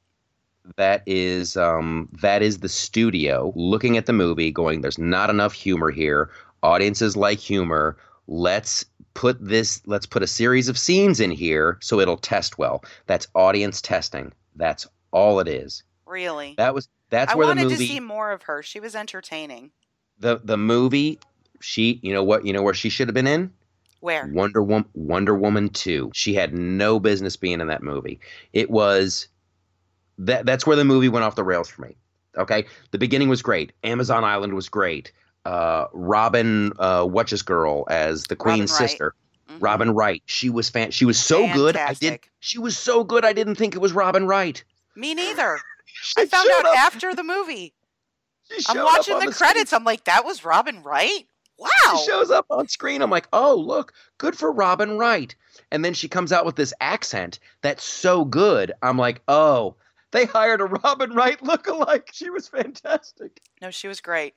That is um, that is the studio looking at the movie going, there's not enough humor here. Audiences like humor. Let's put this let's put a series of scenes in here so it'll test well. That's audience testing. That's all it is. Really? That was that's I where the movie I wanted to see more of her. She was entertaining. The the movie, she you know what you know where she should have been in? Where? Wonder Woman Wonder Woman two. She had no business being in that movie. It was That that's where the movie went off the rails for me. Okay, the beginning was great. Amazon Island was great. Uh, Robin, uh, what's his girl as the Queen's sister, mm-hmm. Robin Wright. She was fan. She was so Fantastic. good. I did. She was so good. I didn't think it was Robin Wright. Me neither. I found out up. after the movie. I'm watching the, the credits. Screen. I'm like, that was Robin Wright. Wow. She shows up on screen. I'm like, oh look, good for Robin Wright. And then she comes out with this accent that's so good. I'm like, oh. They hired a Robin Wright lookalike. She was fantastic. No, she was great.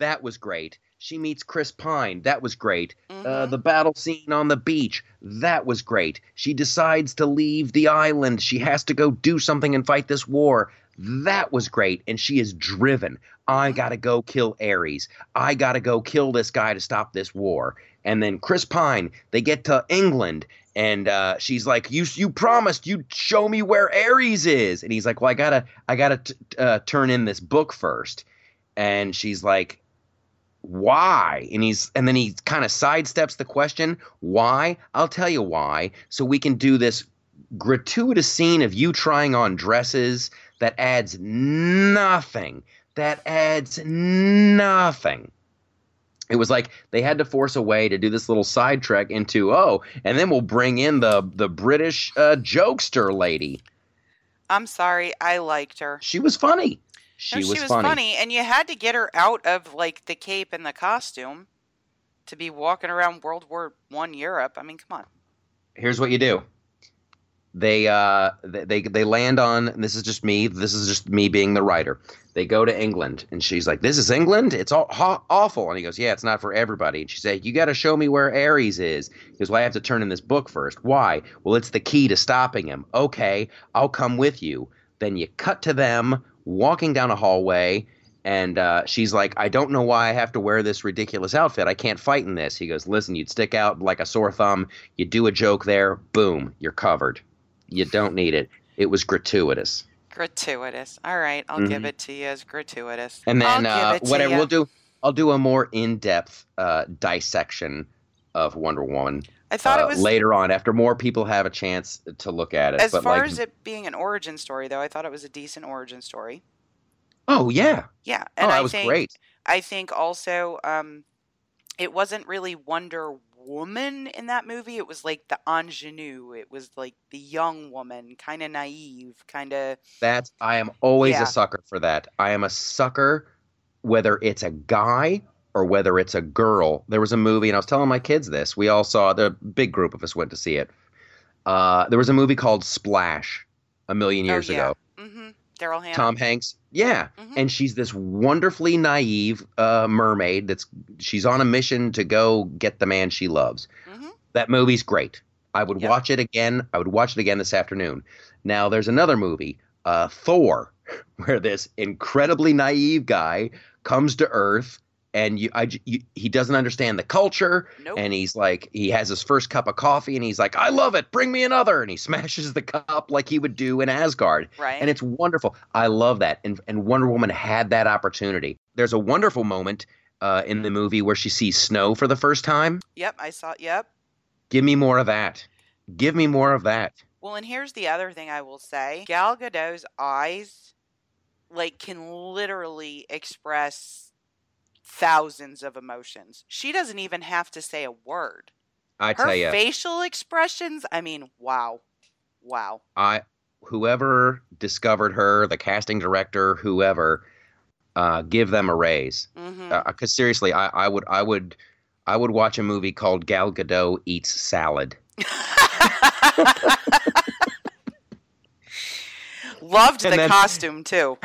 That was great. She meets Chris Pine. That was great. Mm-hmm. Uh, the battle scene on the beach. That was great. She decides to leave the island. She has to go do something and fight this war. That was great. And she is driven. I gotta go kill Ares. I gotta go kill this guy to stop this war. And then Chris Pine, they get to England. And uh, she's like, you you promised you'd show me where Ares is. And he's like, well, I got to I gotta t- uh, turn in this book first. And she's like, why? And he's and then he kind of sidesteps the question. Why? I'll tell you why. So we can do this gratuitous scene of you trying on dresses that adds nothing. That adds nothing. It was like they had to force a way to do this little sidetrack into, oh, and then we'll bring in the the British uh, jokester lady. I'm sorry. I liked her. She was funny. She, no, she was, was funny. funny. And you had to get her out of like the cape and the costume to be walking around World War One Europe. I mean, come on. Here's what you do. They uh they they land on and this is just me this is just me being the writer. They go to England and she's like, this is England? It's all ha- awful. And he goes, yeah, it's not for everybody. And she said, you got to show me where Ares is. He goes, well, I have to turn in this book first. Why? Well, it's the key to stopping him. Okay, I'll come with you. Then you cut to them walking down a hallway and uh, she's like, I don't know why I have to wear this ridiculous outfit. I can't fight in this. He goes, listen, you'd stick out like a sore thumb. You do a joke there. Boom, you're covered. You don't need it. It was gratuitous. Gratuitous. All right, I'll mm-hmm. give it to you as gratuitous. And then I'll uh, whatever you. we'll do, I'll do a more in-depth uh, dissection of Wonder Woman. I thought uh, it was later on after more people have a chance to look at it. As but far like, as it being an origin story, though, I thought it was a decent origin story. Oh yeah. Yeah. And oh, that I was think, great. I think also um, it wasn't really Wonder Woman in that movie. It was like the ingenue. It was like the young woman, kind of naive, kind of. That's I am always yeah. a sucker for that. I am a sucker, whether it's a guy or whether it's a girl. There was a movie, and I was telling my kids this. We all saw the big group of us went to see it. Uh, there was a movie called Splash a million years oh, yeah. ago. Mm-hmm. Daryl Hannah. Tom Hanks. Yeah. Mm-hmm. And she's this wonderfully naive uh, mermaid that's she's on a mission to go get the man she loves. Mm-hmm. That movie's great. I would yep. watch it again. I would watch it again this afternoon. Now, there's another movie, uh, Thor, where this incredibly naive guy comes to Earth. And you, I, you, he doesn't understand the culture, nope. and he's like, he has his first cup of coffee, and he's like, I love it, bring me another, and he smashes the cup like he would do in Asgard, right. and it's wonderful. I love that, and, and Wonder Woman had that opportunity. There's a wonderful moment uh, in the movie where she sees snow for the first time. Yep, I saw, yep. Give me more of that. Give me more of that. Well, and here's the other thing I will say. Gal Gadot's eyes, like, can literally express thousands of emotions. She doesn't even have to say a word. I tell you, her facial expressions, I mean, wow. Wow. I whoever discovered her, the casting director, whoever, uh, give them a raise. Mm-hmm. Uh, 'cause seriously, I, I would I would I would watch a movie called Gal Gadot Eats Salad. Loved and the then, costume too.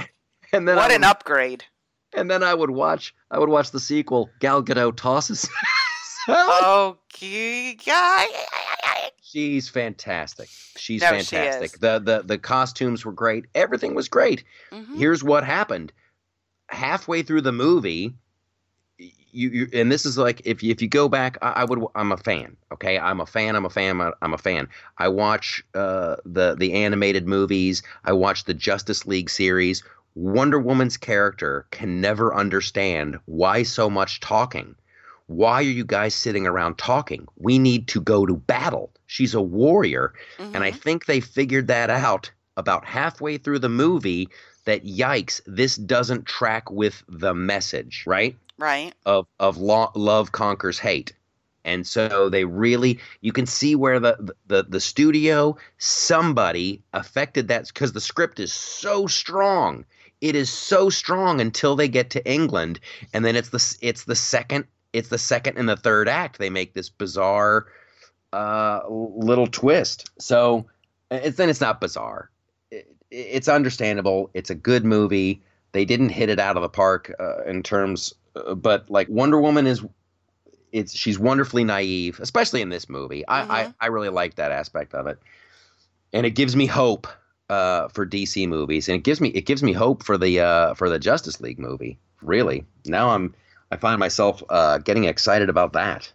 And then what I an would, upgrade. And then I would watch I would watch the sequel, Gal Gadot Tosses. Okay. She's fantastic. She's no, fantastic. She is. The, the the costumes were great. Everything was great. Mm-hmm. Here's what happened. Halfway through the movie, you, you and this is like if you, if you go back, I, I would I'm a fan. Okay, I'm a fan. I'm a fan. I'm a fan. I watch uh, the the animated movies. I watch the Justice League series. Wonder Woman's character can never understand why so much talking. Why are you guys sitting around talking? We need to go to battle. She's a warrior. Mm-hmm. And I think they figured that out about halfway through the movie that, yikes, this doesn't track with the message, right? Right. Of of lo- love conquers hate. And so they really – you can see where the, the, the studio, somebody affected that because the script is so strong. It is so strong until they get to England, and then it's the it's the second it's the second and the third act. They make this bizarre uh, little twist. So it's, then it's not bizarre. It, it's understandable. It's a good movie. They didn't hit it out of the park uh, in terms, uh, but like Wonder Woman is, it's she's wonderfully naive, especially in this movie. Mm-hmm. I, I I really like that aspect of it, and it gives me hope. Uh, for D C movies, and it gives me it gives me hope for the uh, for the Justice League movie. Really, now I'm I find myself uh, getting excited about that.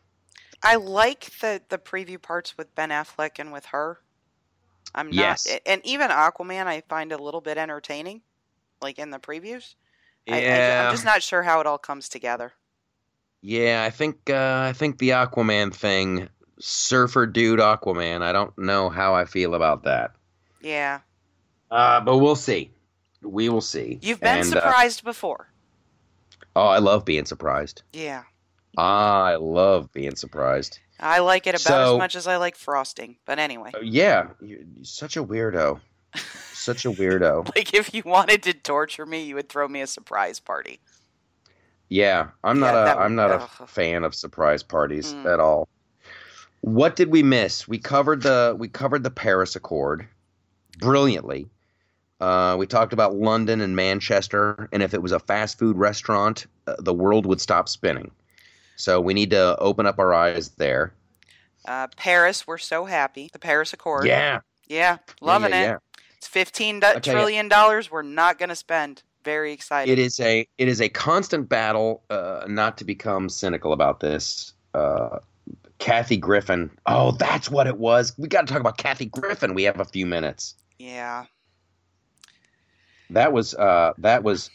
I like the the preview parts with Ben Affleck and with her. I'm not, yes, and even Aquaman I find a little bit entertaining, like in the previews. Yeah, I, I'm just not sure how it all comes together. Yeah, I think uh, I think the Aquaman thing, surfer dude Aquaman. I don't know how I feel about that. Yeah. Uh, but we'll see. We will see. You've been and, surprised uh, before. Oh, I love being surprised. Yeah. I love being surprised. I like it about so, as much as I like frosting. But anyway. Yeah. You're such a weirdo. Such a weirdo. Like if you wanted to torture me, you would throw me a surprise party. Yeah. I'm yeah, not a, I'm not ugh. a fan of surprise parties mm. at all. What did we miss? We covered the we covered the Paris Accord brilliantly. Uh, we talked about London and Manchester, and if it was a fast food restaurant, uh, the world would stop spinning. So we need to open up our eyes there. Uh, Paris, we're so happy. The Paris Accord. Yeah. Yeah, loving yeah, yeah, it. Yeah. It's fifteen trillion dollars we're not going to spend. Very excited. It is a it is a constant battle uh, not to become cynical about this. Uh, Kathy Griffin. Oh, that's what it was. We got to talk about Kathy Griffin. We have a few minutes. Yeah. That was uh, that was.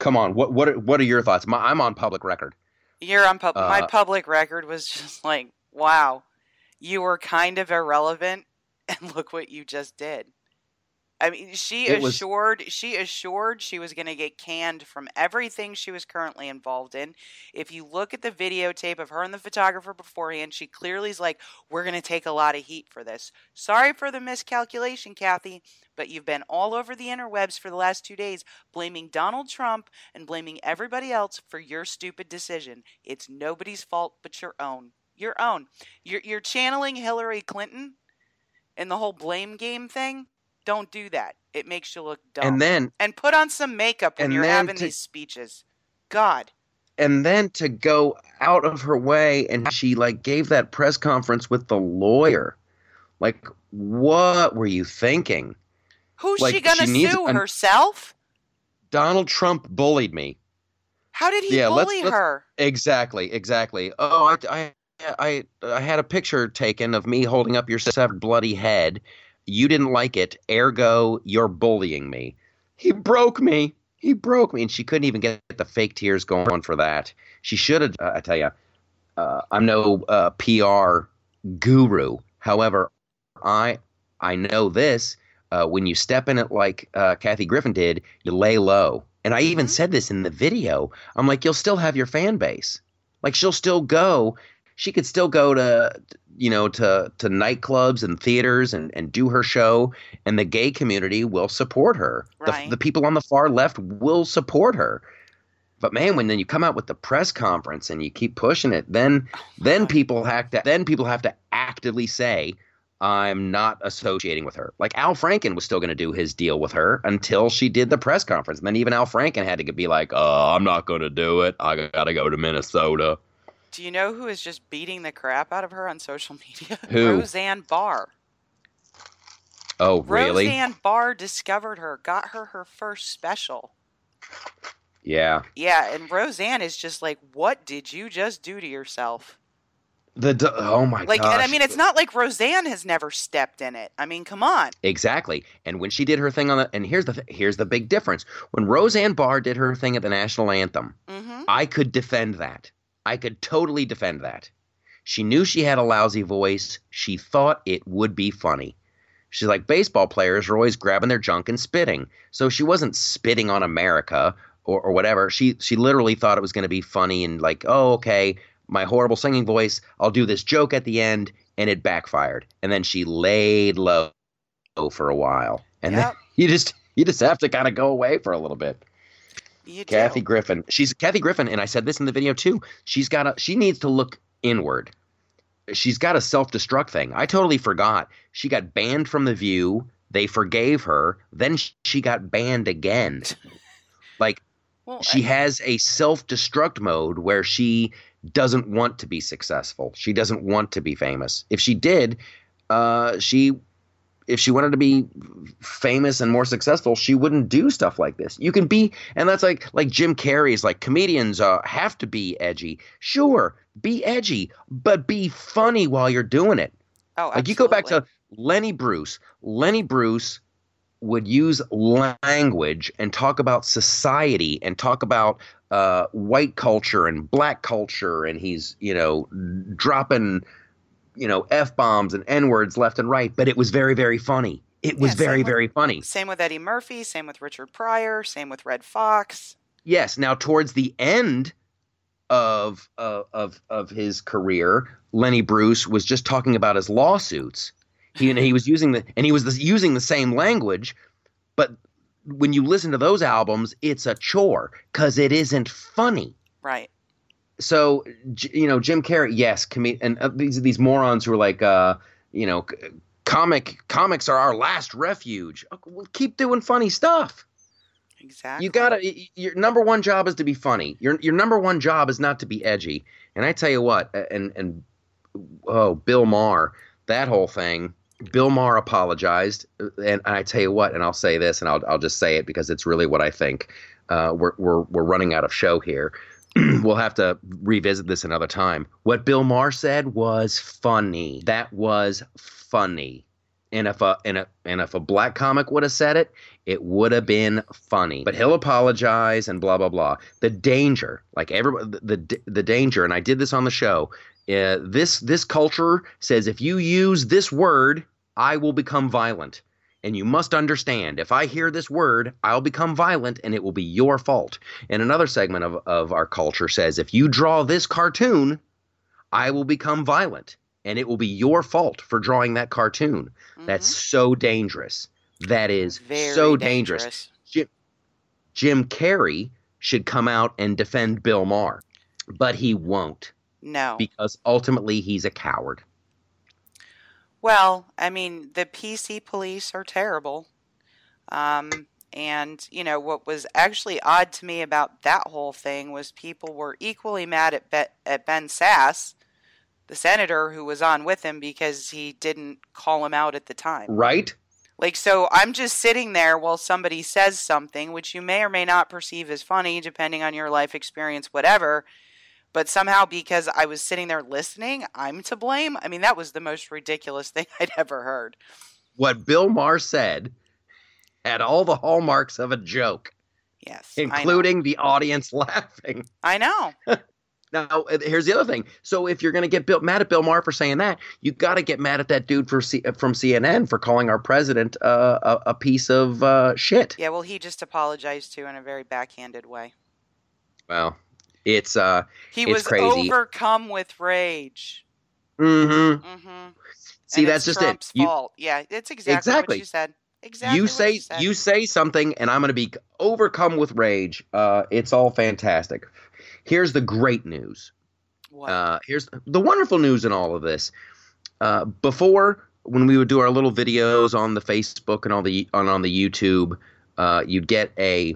Come on, what what are, what are your thoughts? My, I'm on public record. You're on public. Uh, my public record was just like, wow, you were kind of irrelevant, and look what you just did. I mean, she assured was, she assured she was going to get canned from everything she was currently involved in. If you look at the videotape of her and the photographer beforehand, she clearly is like, we're going to take a lot of heat for this. Sorry for the miscalculation, Kathy, but you've been all over the interwebs for the last two days blaming Donald Trump and blaming everybody else for your stupid decision. It's nobody's fault but your own. Your own. You're, you're channeling Hillary Clinton and the whole blame game thing. Don't do that. It makes you look dumb. And then and put on some makeup when you're having to, these speeches. God. And then to go out of her way, and she like gave that press conference with the lawyer. Like, what were you thinking? Who's like, she gonna she sue an, herself? Donald Trump bullied me. How did he yeah, bully let's, let's, her? Exactly, exactly. Oh, I, I, I, I had a picture taken of me holding up your severed bloody head. You didn't like it, ergo, you're bullying me. He broke me. He broke me. And she couldn't even get the fake tears going for that. She should have, uh, I tell you, uh, I'm no uh, P R guru. However, I I know this. Uh, when you step in it like uh, Kathy Griffin did, you lay low. And I even mm-hmm. said this in the video. I'm like, you'll still have your fan base. Like, she'll still go. She could still go to, you know, to to nightclubs and theaters and, and do her show. And the gay community will support her. Right. The, the people on the far left will support her. But, man, when then you come out with the press conference and you keep pushing it, then then people have to, then people have to actively say, I'm not associating with her. Like, Al Franken was still going to do his deal with her until she did the press conference. And then even Al Franken had to be like, oh, I'm not going to do it. I got to go to Minnesota. Do you know who is just beating the crap out of her on social media? Who? Roseanne Barr. Oh, really? Roseanne Barr discovered her, got her her first special. Yeah. Yeah, and Roseanne is just like, what did you just do to yourself? The oh my god! Like, gosh. And I mean, it's not like Roseanne has never stepped in it. I mean, come on. Exactly. And when she did her thing on the, and here's the th here's the big difference. When Roseanne Barr did her thing at the national anthem, mm-hmm. I could defend that. I could totally defend that. She knew she had a lousy voice. She thought it would be funny. She's like, baseball players are always grabbing their junk and spitting. So she wasn't spitting on America or or whatever. She she literally thought it was going to be funny and like, oh, okay. My horrible singing voice, I'll do this joke at the end, and it backfired. And then she laid low for a while. And yep. then you just you just have to kind of go away for a little bit. You Kathy do. Griffin. She's Kathy Griffin, and I said this in the video too. She's got a she needs to look inward. She's got a self-destruct thing. I totally forgot. She got banned from The View. They forgave her. Then she got banned again. Like well, she I has a self-destruct mode where she doesn't want to be successful. She doesn't want to be famous. If she did, uh, she, if she wanted to be famous and more successful, she wouldn't do stuff like this. You can be, and that's like, like Jim Carrey's like comedians uh, have to be edgy. Sure, be edgy, but be funny while you're doing it. Oh, absolutely. Like you go back to Lenny Bruce. Lenny Bruce would use language and talk about society and talk about Uh, white culture and black culture, and he's, you know, dropping, you know, F-bombs and N-words left and right, but it was very, very funny. It was yeah, very, with, very funny. Same with Eddie Murphy, same with Richard Pryor, same with Red Fox. Yes. Now, towards the end of, uh, of, of his career, Lenny Bruce was just talking about his lawsuits. He, and he was using the, and he was the, using the same language, but when you listen to those albums, it's a chore because it isn't funny. Right. So, you know, Jim Carrey, yes. And uh, these these morons who are like, uh, you know, comic comics are our last refuge. Well, keep doing funny stuff. Exactly. You gotta, your number one job is to be funny. Your, your number one job is not to be edgy. And I tell you what, and, and oh, Bill Maher, that whole thing. Bill Maher apologized, and I tell you what, and I'll say this, and I'll I'll just say it because it's really what I think. Uh, we're we're we're running out of show here. We'll have to revisit this another time. What Bill Maher said was funny. That was funny. And if a and a and if a black comic would have said it, it would have been funny. But he'll apologize and blah blah blah. The danger, like everybody, the the, the danger, and I did this on the show. Uh, this this culture says if you use this word, I will become violent. And you must understand, if I hear this word, I'll become violent and it will be your fault. And another segment of, of our culture says, if you draw this cartoon, I will become violent and it will be your fault for drawing that cartoon. Mm-hmm. That's so dangerous. That is Very so dangerous. dangerous. Jim, Jim Carrey should come out and defend Bill Maher, but he won't. No. Because ultimately he's a coward. Well, I mean, the P C police are terrible. Um, and, you know, what was actually odd to me about that whole thing was people were equally mad at Be- at Ben Sasse, the senator who was on with him, because he didn't call him out at the time. Right. Like, so I'm just sitting there while somebody says something, which you may or may not perceive as funny, depending on your life experience, whatever. But somehow, because I was sitting there listening, I'm to blame. I mean, that was the most ridiculous thing I'd ever heard. What Bill Maher said had all the hallmarks of a joke. Yes. Including the audience laughing. I know. Now, here's the other thing. So if you're going to get Bill, mad at Bill Maher for saying that, you got to get mad at that dude for C, from C N N for calling our president uh, a, a piece of uh, shit. Yeah, well, he just apologized to in a very backhanded way. Well, it's uh, he it's was crazy. Overcome with rage. Mm-hmm. Mm-hmm. See, and that's it's just Trump's it. You, fault. Yeah, it's exactly, exactly what you said. Exactly. You say you, said. you say something, and I'm going to be overcome with rage. Uh, it's all fantastic. Here's the great news. What? Uh, here's the wonderful news in all of this. Uh, before, when we would do our little videos on the Facebook and all the on, on the YouTube, uh, you'd get a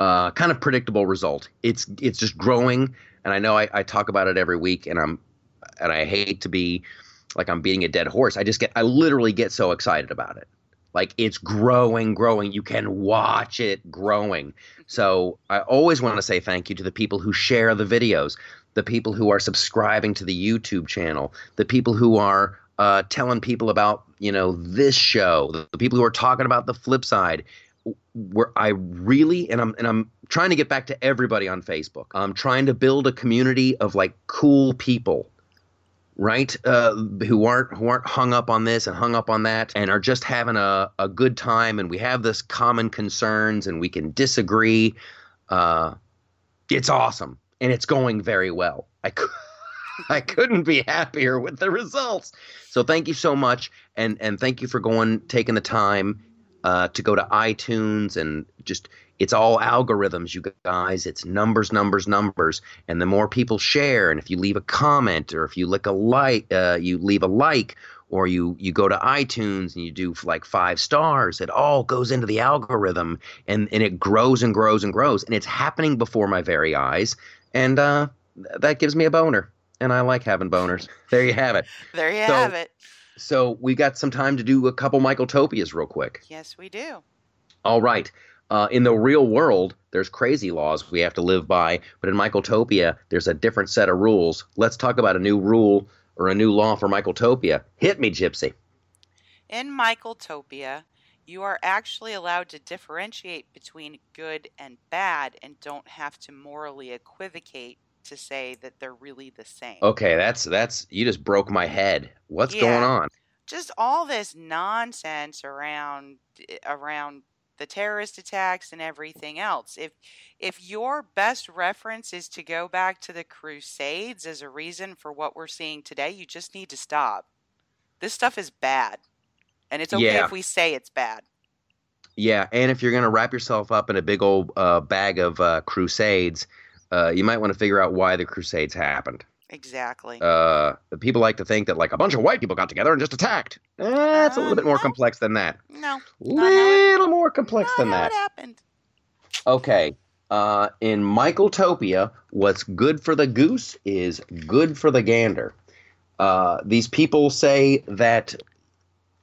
uh, kind of predictable result. It's it's just growing, and I know I, I talk about it every week, and I'm and I hate to be like I'm beating a dead horse. I just get I literally get so excited about it. Like, it's growing, growing. You can watch it growing. So I always want to say thank you to the people who share the videos, the people who are subscribing to the YouTube channel, the people who are uh, telling people about, you know, this show, the people who are talking about the flip side. Where I really and I'm and I'm trying to get back to everybody on Facebook. I'm trying to build a community of like cool people. Right, uh, who aren't who aren't hung up on this and hung up on that, and are just having a, a good time, and we have this common concerns, and we can disagree. Uh, it's awesome, and it's going very well. I could, I couldn't be happier with the results. So thank you so much, and and thank you for going taking the time uh, to go to iTunes and just. It's all algorithms, you guys. It's numbers, numbers, numbers, and the more people share, and if you leave a comment, or if you lick a like, uh, you leave a like, or you you go to iTunes and you do like five stars, it all goes into the algorithm, and and it grows and grows and grows, and it's happening before my very eyes, and uh, that gives me a boner, and I like having boners. There you have it. There you so, have it. So we got some time to do a couple Michaeltopias real quick. Yes, we do. All right. Uh, in the real world, there's crazy laws we have to live by, but in Michaeltopia, there's a different set of rules. Let's talk about a new rule or a new law for Michaeltopia. Hit me, Gypsy. In Michaeltopia, you are actually allowed to differentiate between good and bad and don't have to morally equivocate to say that they're really the same. Okay, that's that's you just broke my head. What's yeah, going on? Just all this nonsense around around. the terrorist attacks and everything else. If if your best reference is to go back to the Crusades as a reason for what we're seeing today, you just need to stop. This stuff is bad. And it's okay yeah. if we say it's bad. Yeah, and if you're going to wrap yourself up in a big old uh, bag of uh, Crusades, uh, you might want to figure out why the Crusades happened. Exactly. Uh, people like to think that like a bunch of white people got together and just attacked. Eh, it's uh, a little bit more no. complex than that. No. Little it, more complex than that. Happened. Okay. Uh, in Michaeltopia, what's good for the goose is good for the gander. Uh, these people say that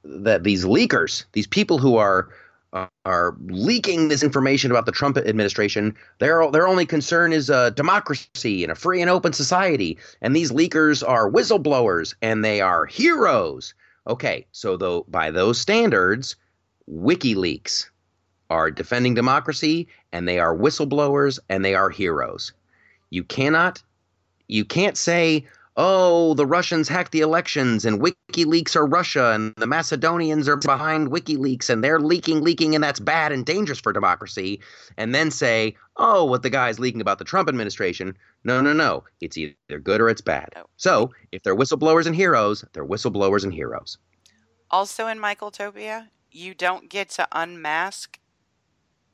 that these leakers, these people who are uh, are leaking this information about the Trump administration, their their only concern is uh, democracy and a free and open society. And these leakers are whistleblowers and they are heroes. Okay, so though by those standards, WikiLeaks are defending democracy, and they are whistleblowers, and they are heroes. You cannot, you can't say, oh, the Russians hacked the elections, and WikiLeaks are Russia, and the Macedonians are behind WikiLeaks, and they're leaking, leaking, and that's bad and dangerous for democracy, and then say, oh, what the guy's leaking about the Trump administration. No, no, no. It's either good or it's bad. So if they're whistleblowers and heroes, they're whistleblowers and heroes. Also in Michaeltopia, you don't get to unmask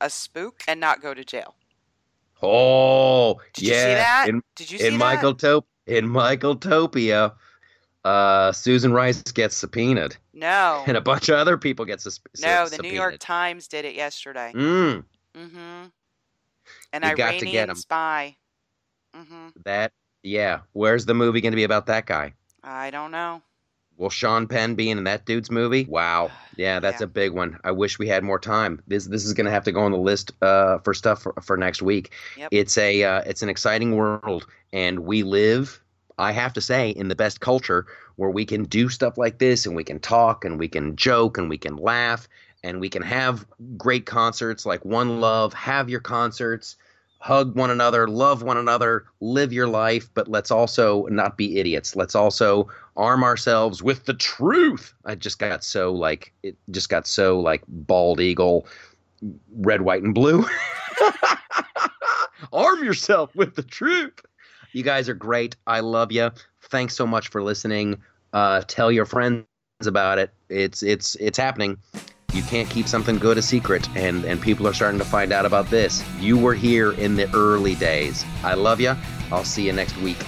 a spook and not go to jail. Oh, did yeah. Did you see that? In, Did you see in that? Michaeltop- in Michaeltopia, Uh, Susan Rice gets subpoenaed. No. And a bunch of other people get sus- no, subpoenaed. No, the New York Times did it yesterday. Mm. Mm-hmm. And Iranian spy. Mm-hmm. That, yeah. Where's the movie going to be about that guy? I don't know. Will Sean Penn be in that dude's movie? Wow. Yeah, that's yeah. a big one. I wish we had more time. This this is going to have to go on the list uh, for stuff for, for next week. Yep. It's a uh, it's an exciting world, and we live, I have to say, in the best culture where we can do stuff like this, and we can talk, and we can joke, and we can laugh, and we can have great concerts like One Love. Have your concerts. Hug one another, love one another, live your life, but let's also not be idiots. Let's also arm ourselves with the truth. I just got so like it just got so like bald eagle, red, white, and blue. Arm yourself with the truth. You guys are great. I love you. Thanks so much for listening. Uh, tell your friends about it. It's it's it's happening. You can't keep something good a secret, and, and people are starting to find out about this. You were here in the early days. I love you. I'll see you next week.